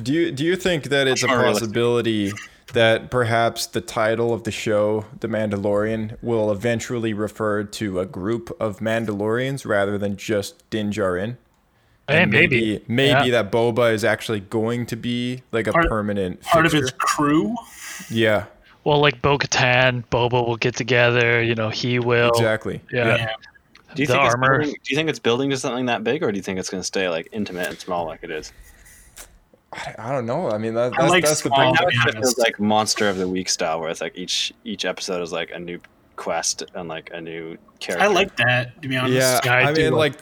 Do you think that it's a possibility that perhaps the title of the show, The Mandalorian, will eventually refer to a group of Mandalorians rather than just Din Djarin? And maybe that Boba is actually going to be, like, a permanent part of his crew. Yeah. Well, like, Bo-Katan, Boba will get together. You know, he will. Exactly. Yeah. Do you think it's building to something that big, or do you think it's going to stay, like, intimate and small like it is? I don't know. I mean, that's the thing. It's like Monster of the Week style, where it's like each episode is, like, a new quest and, like, a new character. I like that, to be honest. Yeah, I mean, like.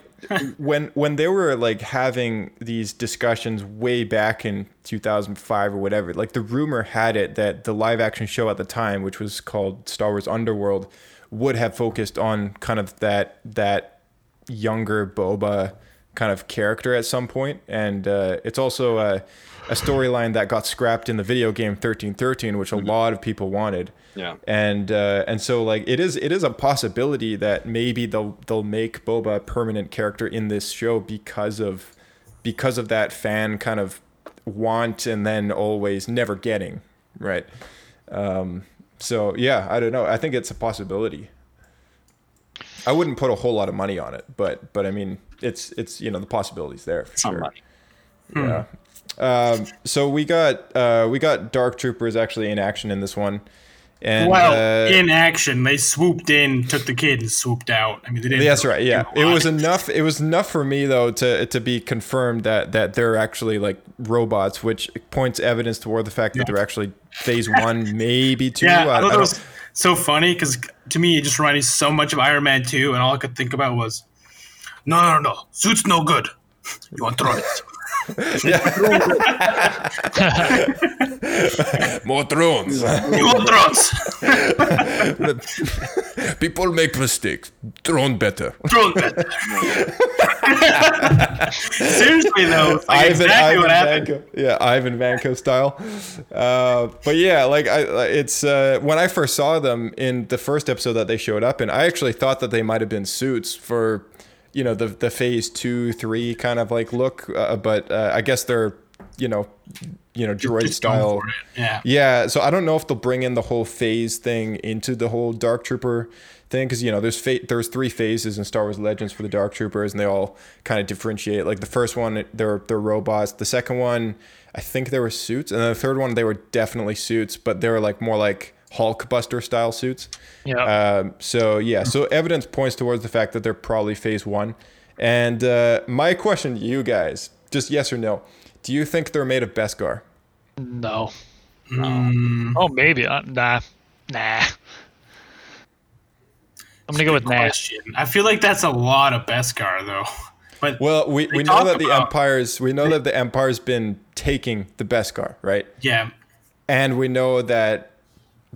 when they were, like, having these discussions way back in 2005 or whatever, like, the rumor had it that the live action show at the time, which was called Star Wars Underworld, would have focused on kind of that younger Boba kind of character at some point. And it's also a storyline that got scrapped in the video game 1313, which a lot of people wanted. Yeah. And so, like, it is a possibility that maybe they'll make Boba a permanent character in this show because of that fan kind of want, and then always never getting, right? So yeah, I don't know. I think it's a possibility. I wouldn't put a whole lot of money on it, but I mean, it's you know, the possibility's there for sure. Much. Yeah. So we got Dark Troopers actually in action in this one. And, in action, they swooped in, took the kid, and swooped out. I mean, they didn't. That's right. Yeah, it was enough. It was enough for me though to be confirmed that they're actually like robots, which points evidence toward the fact that they're actually Phase 1, maybe 2. Yeah, I thought that was so funny because to me it just reminded me so much of Iron Man 2, and all I could think about was, no, suit's no good. You want to throw it. More drones. More drones. People make mistakes. Drone better. Seriously though, it's like Ivan what happened. Vanko. Yeah, Ivan Vanko style. But yeah, like it's when I first saw them in the first episode that they showed up, and I actually thought that they might have been suits for, you know, the Phase 2, 3 kind of like look, but I guess they're, you know, droid style. Yeah. So I don't know if they'll bring in the whole phase thing into the whole Dark Trooper thing, because you know there's 3 phases in Star Wars Legends for the Dark Troopers, and they all kind of differentiate. Like the first one, they're robots. The second one, I think they were suits, and then the third one, they were definitely suits, but they were like more like Hulkbuster style suits. Yeah. So evidence points towards the fact that they're probably Phase 1. And my question to you guys, just yes or no, do you think they're made of Beskar? No. Oh, maybe. Nah. I'm gonna go with nah. I feel like that's a lot of Beskar though. But well, we know that the Empire's been taking the Beskar, right? Yeah. And we know that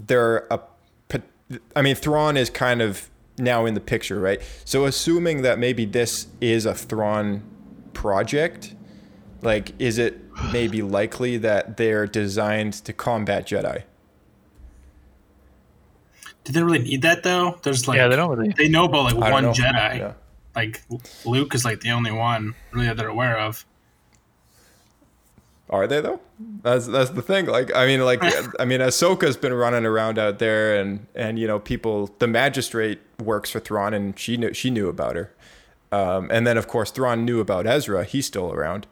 Thrawn is kind of now in the picture, right? So assuming that maybe this is a Thrawn project, like, is it maybe likely that they're designed to combat Jedi? Do they really need that though? There's like, yeah, they don't really. They know about like one Jedi, yeah. Like Luke is like the only one really that they're aware of. Are they though? That's the thing. Like, Ahsoka's been running around out there, and you know, people. The magistrate works for Thrawn, and she knew about her. And then, of course, Thrawn knew about Ezra. He's still around.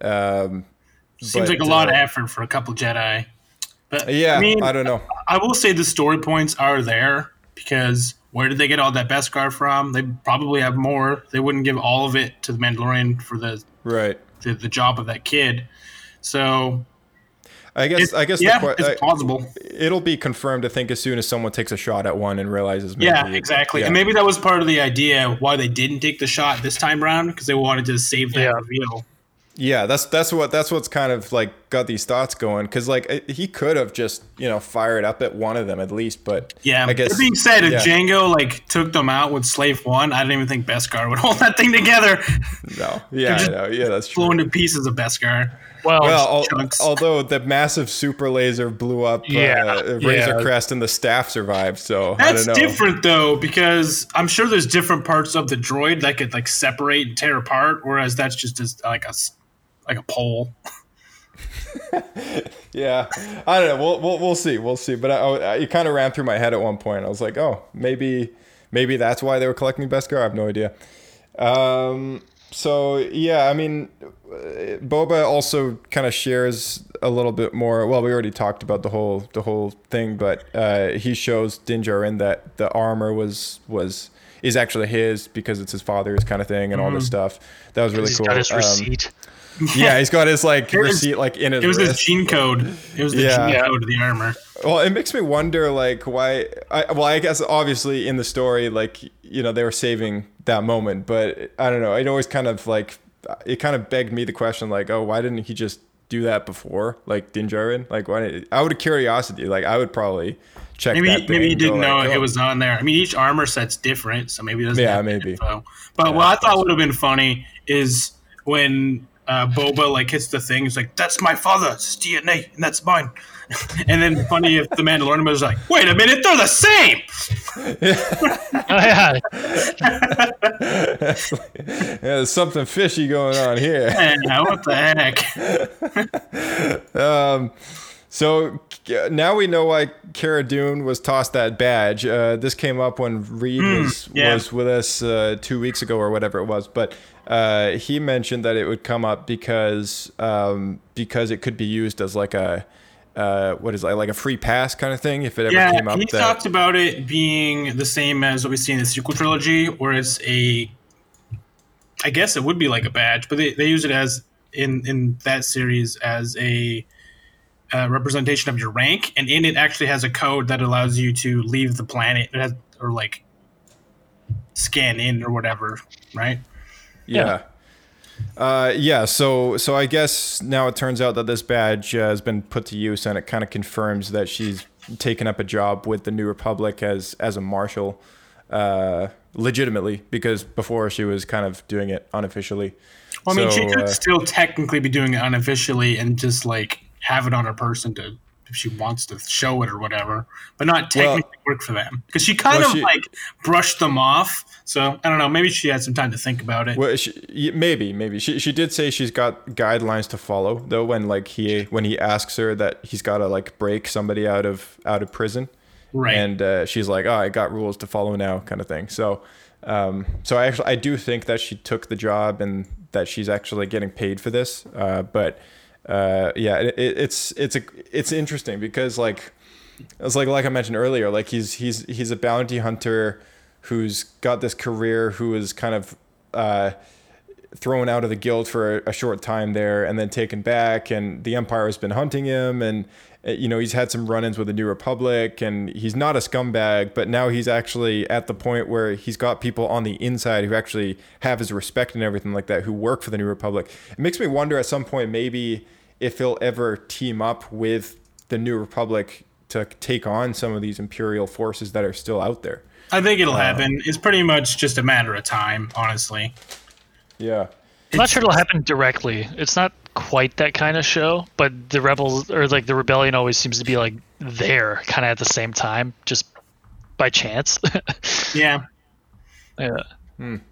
Seems like a lot of effort for a couple Jedi. But yeah, I don't know. I will say the story points are there because where did they get all that Beskar from? They probably have more. They wouldn't give all of it to the Mandalorian for the job of that kid. So I guess it's plausible. It'll be confirmed, I think, as soon as someone takes a shot at one and realizes. Exactly. Yeah. And maybe that was part of the idea why they didn't take the shot this time around, because they wanted to save that reveal. Yeah, that's what's kind of like got these thoughts going, because like he could have just, you know, fired up at one of them at least, but yeah. I guess, that being said, if Jango like took them out with Slave 1, I don't even think Beskar would hold that thing together. No, yeah, that's true. Blown to pieces of Beskar. Well, although the massive super laser blew up Razor Crest and the staff survived, so that's different though, because I'm sure there's different parts of the droid that could like separate and tear apart, whereas that's just like a pole. Yeah, I don't know. We'll see. But it kind of ran through my head at one point. I was like, oh, maybe that's why they were collecting Beskar. I have no idea. So yeah, I mean, Boba also kind of shares a little bit more. Well, we already talked about the whole thing, but he shows Din Djarin that the armor is actually his because it's his father's kind of thing, and all this stuff. That was really cool. Got his receipt. Yeah, he's got his like receipt like in his. It was his gene code. It was the gene code of the armor. Well, it makes me wonder like why. I guess obviously in the story, like, you know, they were saving that moment, but I don't know. It always kind of like it kind of begged me the question like, oh, why didn't he just do that before? Like Din Djarin, like why? Out of curiosity, like I would probably check. Maybe he didn't know it was on there. I mean, each armor set's different, so maybe it doesn't. Yeah, maybe. Info. But what I thought would have been funny is when Boba like hits the thing. He's like, "That's my father's DNA, and that's mine." And then funny if the Mandalorian was like, "Wait a minute, they're the same." Yeah, there's something fishy going on here. What the heck? So now we know why Cara Dune was tossed that badge. This came up when Reed was with us 2 weeks ago or whatever it was. But he mentioned that it would come up because it could be used as like a like a free pass kind of thing if it ever came up. He talked about it being the same as what we see in the sequel trilogy, where it's a, I guess it would be like a badge, but they use it as in that series as a representation of your rank, and in it actually has a code that allows you to leave the planet or like scan in or whatever, right? Yeah. So I guess now it turns out that this badge has been put to use, and it kind of confirms that she's taken up a job with the New Republic as a marshal, legitimately, because before she was kind of doing it unofficially. Well, I mean, she could still technically be doing it unofficially and just like have it on her person to, if she wants to show it or whatever, but not technically work for them, because she kind of brushed them off. So I don't know, maybe she had some time to think about it. Well, she did say she's got guidelines to follow though, when he asks her that he's got to like break somebody out of prison. Right. And she's like, oh, I got rules to follow now kind of thing. So, I do think that she took the job and that she's actually getting paid for this. It's interesting because like I mentioned earlier, like he's a bounty hunter who's got this career, who is kind of thrown out of the guild for a short time there and then taken back, and the Empire has been hunting him, and you know, he's had some run-ins with the New Republic, and he's not a scumbag, but now he's actually at the point where he's got people on the inside who actually have his respect and everything like that, who work for the New Republic. It makes me wonder at some point maybe if he'll ever team up with the New Republic to take on some of these Imperial forces that are still out there. I think it'll happen. It's pretty much just a matter of time, honestly. Yeah. I'm not sure it'll happen directly. It's not quite that kind of show, but the rebels or like the rebellion always seems to be like there kind of at the same time, just by chance. Yeah. I don't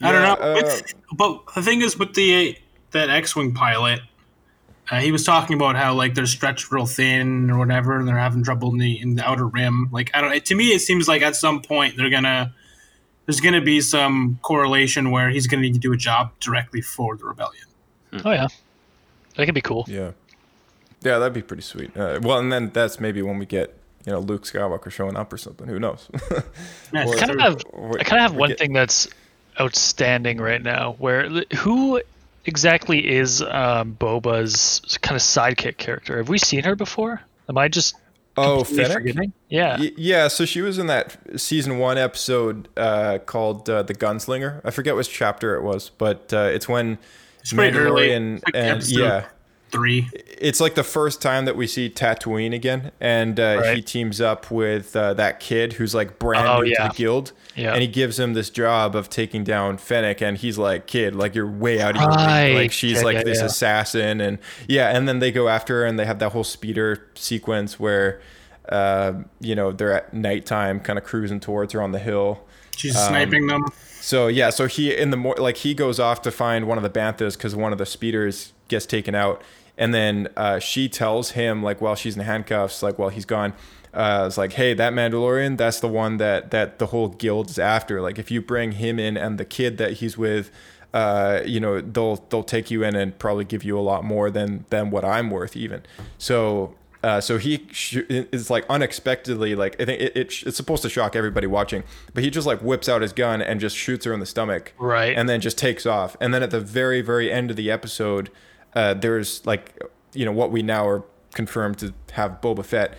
know. But the thing is with that X-Wing pilot, he was talking about how like they're stretched real thin or whatever, and they're having trouble in the outer rim. Like, I don't. To me, it seems like at some point there's gonna be some correlation where he's gonna need to do a job directly for the rebellion. Oh yeah, that could be cool. Yeah, that'd be pretty sweet. Well, and then that's maybe when we get Luke Skywalker showing up or something. Who knows? I kind of have one thing that's outstanding right now. Who exactly is Boba's kind of sidekick character? Have we seen her before? Am I just forgetting? Yeah. Yeah. So she was in that season 1 episode called "The Gunslinger." I forget which chapter it was, but it's when. It's pretty early, and yeah, 3. It's like the first time that we see Tatooine again, and he teams up with that kid who's like brand new to the guild, and he gives him this job of taking down Fennec, and he's like, "Kid, like you're way out of your league." Like she's this assassin, and then they go after her, and they have that whole speeder sequence where, they're at nighttime, kind of cruising towards her on the hill. She's sniping them. So he he goes off to find one of the Banthas because one of the speeders gets taken out, and then she tells him while she's in handcuffs, while he's gone, it's like, hey, that Mandalorian, that's the one that the whole guild is after. Like if you bring him in and the kid that he's with, they'll take you in and probably give you a lot more than what I'm worth even. So. So he is unexpectedly, I think it's supposed to shock everybody watching, but he just whips out his gun and just shoots her in the stomach. Right. And then just takes off. And then at the very, very end of the episode, there's what we now are confirmed to have Boba Fett,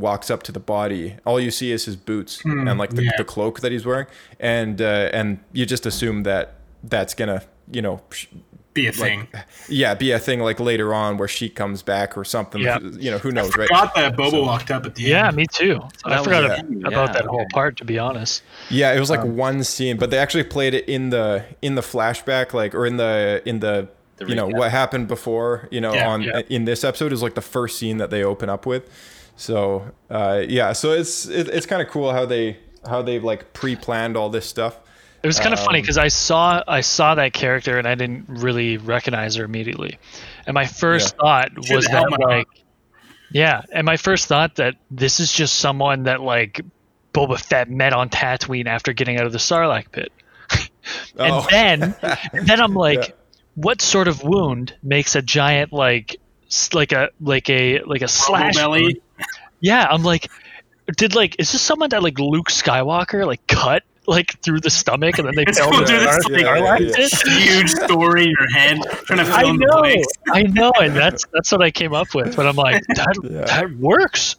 walks up to the body. All you see is his boots and the cloak that he's wearing. And you just assume that's going to, be a thing. Be a thing later on where she comes back or something. Yeah. Who knows, right? I forgot that Boba walked up at the end. Yeah, me too. So I forgot about that whole part, to be honest. Yeah, it was one scene, but they actually played it in the flashback, or in the what happened before, in this episode is the first scene that they open up with. So, so it's kind of cool how they've pre-planned all this stuff. It was kind of funny because I saw that character and I didn't really recognize her immediately, and my first thought was that Yeah, and my first thought that this is just someone that like Boba Fett met on Tatooine after getting out of the Sarlacc pit. and then I'm like, yeah. What sort of wound makes a giant like a slash belly? Yeah, I'm like, is this someone that like Luke Skywalker like cut like through the stomach and then they fell to this huge story in your head trying to fill in the blanks. I know, and that's what I came up with. But I'm like, that works.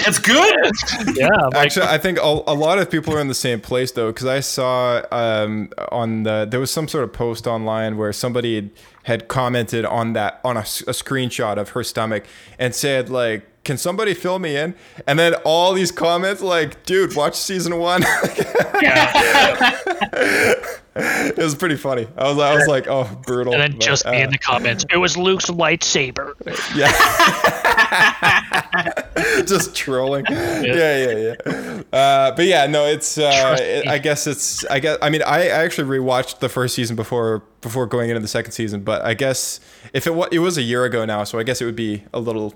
It's good. Yeah. Actually, I think a lot of people are in the same place though, because I saw there was some sort of post online where somebody had commented on that on a screenshot of her stomach and said like, can somebody fill me in? And then all these comments like, dude, watch season 1. It was pretty funny. I was like, oh, brutal. And then me in the comments, it was Luke's lightsaber. Yeah. Just trolling. Yeah. But yeah, no, it's. I mean, I actually rewatched the first season before going into the second season. But I guess it was a year ago now, so I guess it would be a little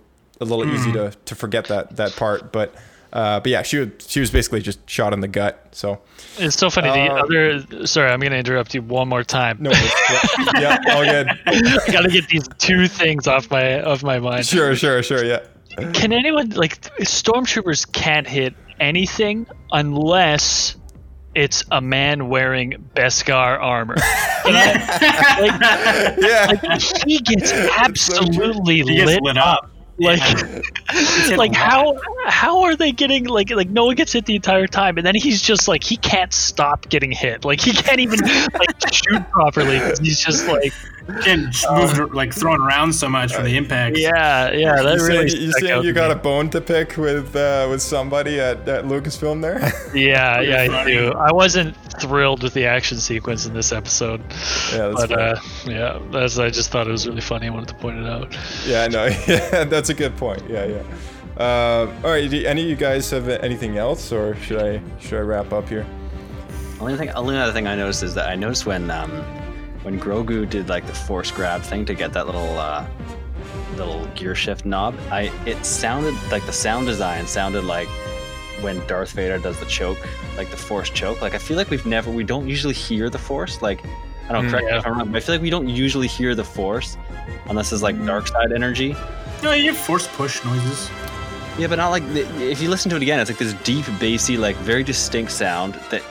easy to forget that part, but yeah, she was basically just shot in the gut. So it's so funny. I'm going to interrupt you one more time. No, yeah, all good. I got to get these two things off my mind. Sure, yeah. Can anyone stormtroopers can't hit anything unless it's a man wearing Beskar armor. He gets absolutely lit up. How are they getting like no one gets hit the entire time, and then he's just like he can't stop getting hit. Like he can't even shoot properly. He's just moved thrown around so much for the impact. Yeah. That you got a bone to pick with somebody at Lucasfilm there. Yeah, I do. I wasn't thrilled with the action sequence in this episode. Yeah, I just thought it was really funny. I wanted to point it out. Yeah, I know. Yeah, that's a good point. Yeah. All right, do any of you guys have anything else, or should I wrap up here? Only other thing I noticed is that I noticed when Grogu did the force grab thing to get that little gear shift knob, it sounded like the sound design sounded like when Darth Vader does the choke, like the force choke. Like I feel like we don't usually hear the force. Like I don't correct me if I'm wrong, but I feel like we don't usually hear the force unless it's dark side energy. No, you have force push noises. Yeah, but not if you listen to it again, it's this deep, bassy, very distinct sound that,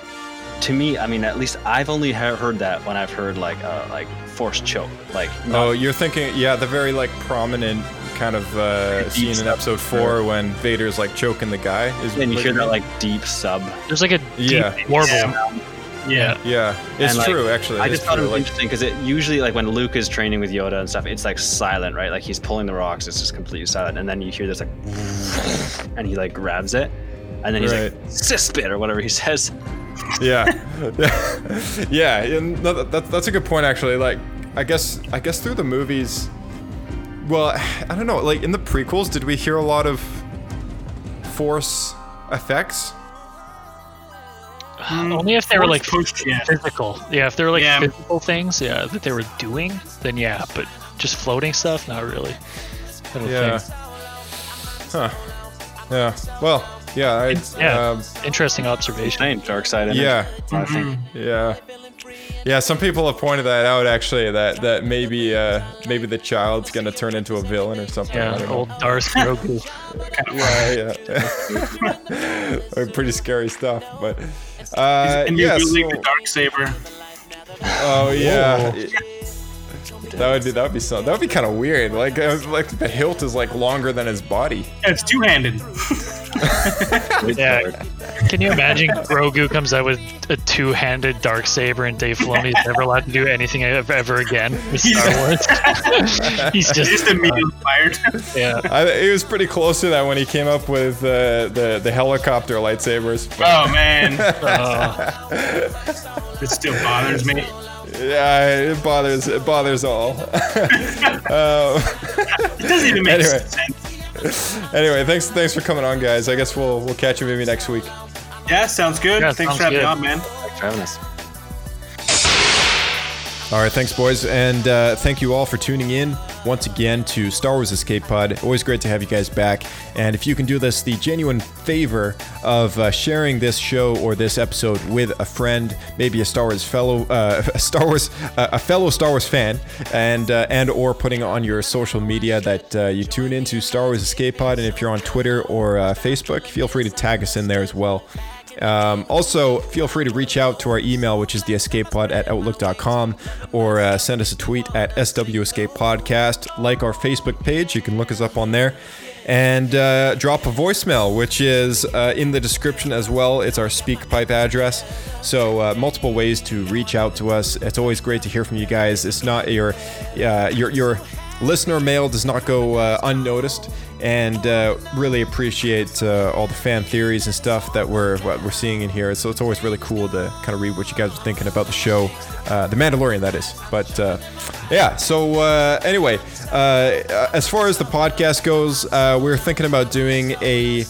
to me, I mean, at least I've only heard that when I've heard force choke. You're thinking, yeah, the very prominent kind of scene in episode 4 when Vader's choking the guy. And you hear that deep sub. There's a deep warble. Yeah. It's true, actually. I just thought it was interesting because it usually, when Luke is training with Yoda and stuff, it's silent, right? He's pulling the rocks, it's just completely silent. And then you hear this and he grabs it. And then he's "Sispit" or whatever he says. Yeah. And that's a good point, actually. I guess through the movies, well, I don't know. In the prequels, did we hear a lot of force effects? Only if they were physical. Yeah, if they were physical things, yeah, that they were doing, then yeah. But just floating stuff, not really. Huh. Yeah. Well. Yeah. Interesting observation. Dark side energy. Yeah. Mm-hmm. Yeah. Yeah. Some people have pointed that out actually. That maybe the child's gonna turn into a villain or something. Yeah. Old Darth Grogu. Yeah. Pretty scary stuff, but. And you the Darksaber. Oh yeah. That would be kind of weird. The hilt is longer than his body. Yeah, it's two-handed. Yeah. Can you imagine Grogu comes out with a two-handed Darksaber and Dave Filoni's never allowed to do anything ever again with Star Wars? He's just immediately fired. Yeah. He was pretty close to that when he came up with the helicopter lightsabers. Oh man. It still bothers me. Yeah, it bothers all. It doesn't even make sense. Anyway, thanks for coming on, guys. I guess we'll catch you maybe next week. Yeah, sounds good. Yeah, thanks for having me on, man. Thanks for having us. All right, thanks, boys. And thank you all for tuning in once again to Star Wars Escape Pod. Always great to have you guys back. And if you can do this the genuine favor of sharing this show or this episode with a friend, maybe a fellow Star Wars fan, and or putting on your social media that you tune into Star Wars Escape Pod. And if you're on Twitter or Facebook, feel free to tag us in there as well. Also, feel free to reach out to our email, which is theescapepod@outlook.com, or send us a tweet at SWEscapePodcast. Like our Facebook page, you can look us up on there. And drop a voicemail, which is in the description as well. It's our SpeakPipe address. So multiple ways to reach out to us. It's always great to hear from you guys. It's not your listener mail does not go unnoticed. And really appreciate all the fan theories and stuff that we're seeing in here. So it's always really cool to kind of read what you guys are thinking about the show, The Mandalorian, that is. But yeah, so anyway, as far as the podcast goes, we're thinking about doing a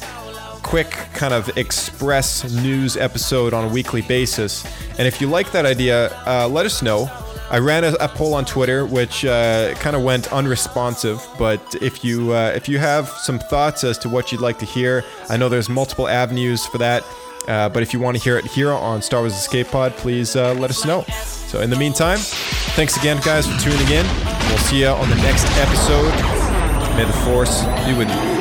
quick kind of express news episode on a weekly basis. And if you like that idea, let us know. I ran a poll on Twitter, which kind of went unresponsive. But if you have some thoughts as to what you'd like to hear, I know there's multiple avenues for that. But if you want to hear it here on Star Wars Escape Pod, please let us know. So in the meantime, thanks again, guys, for tuning in. We'll see you on the next episode. May the Force be with you.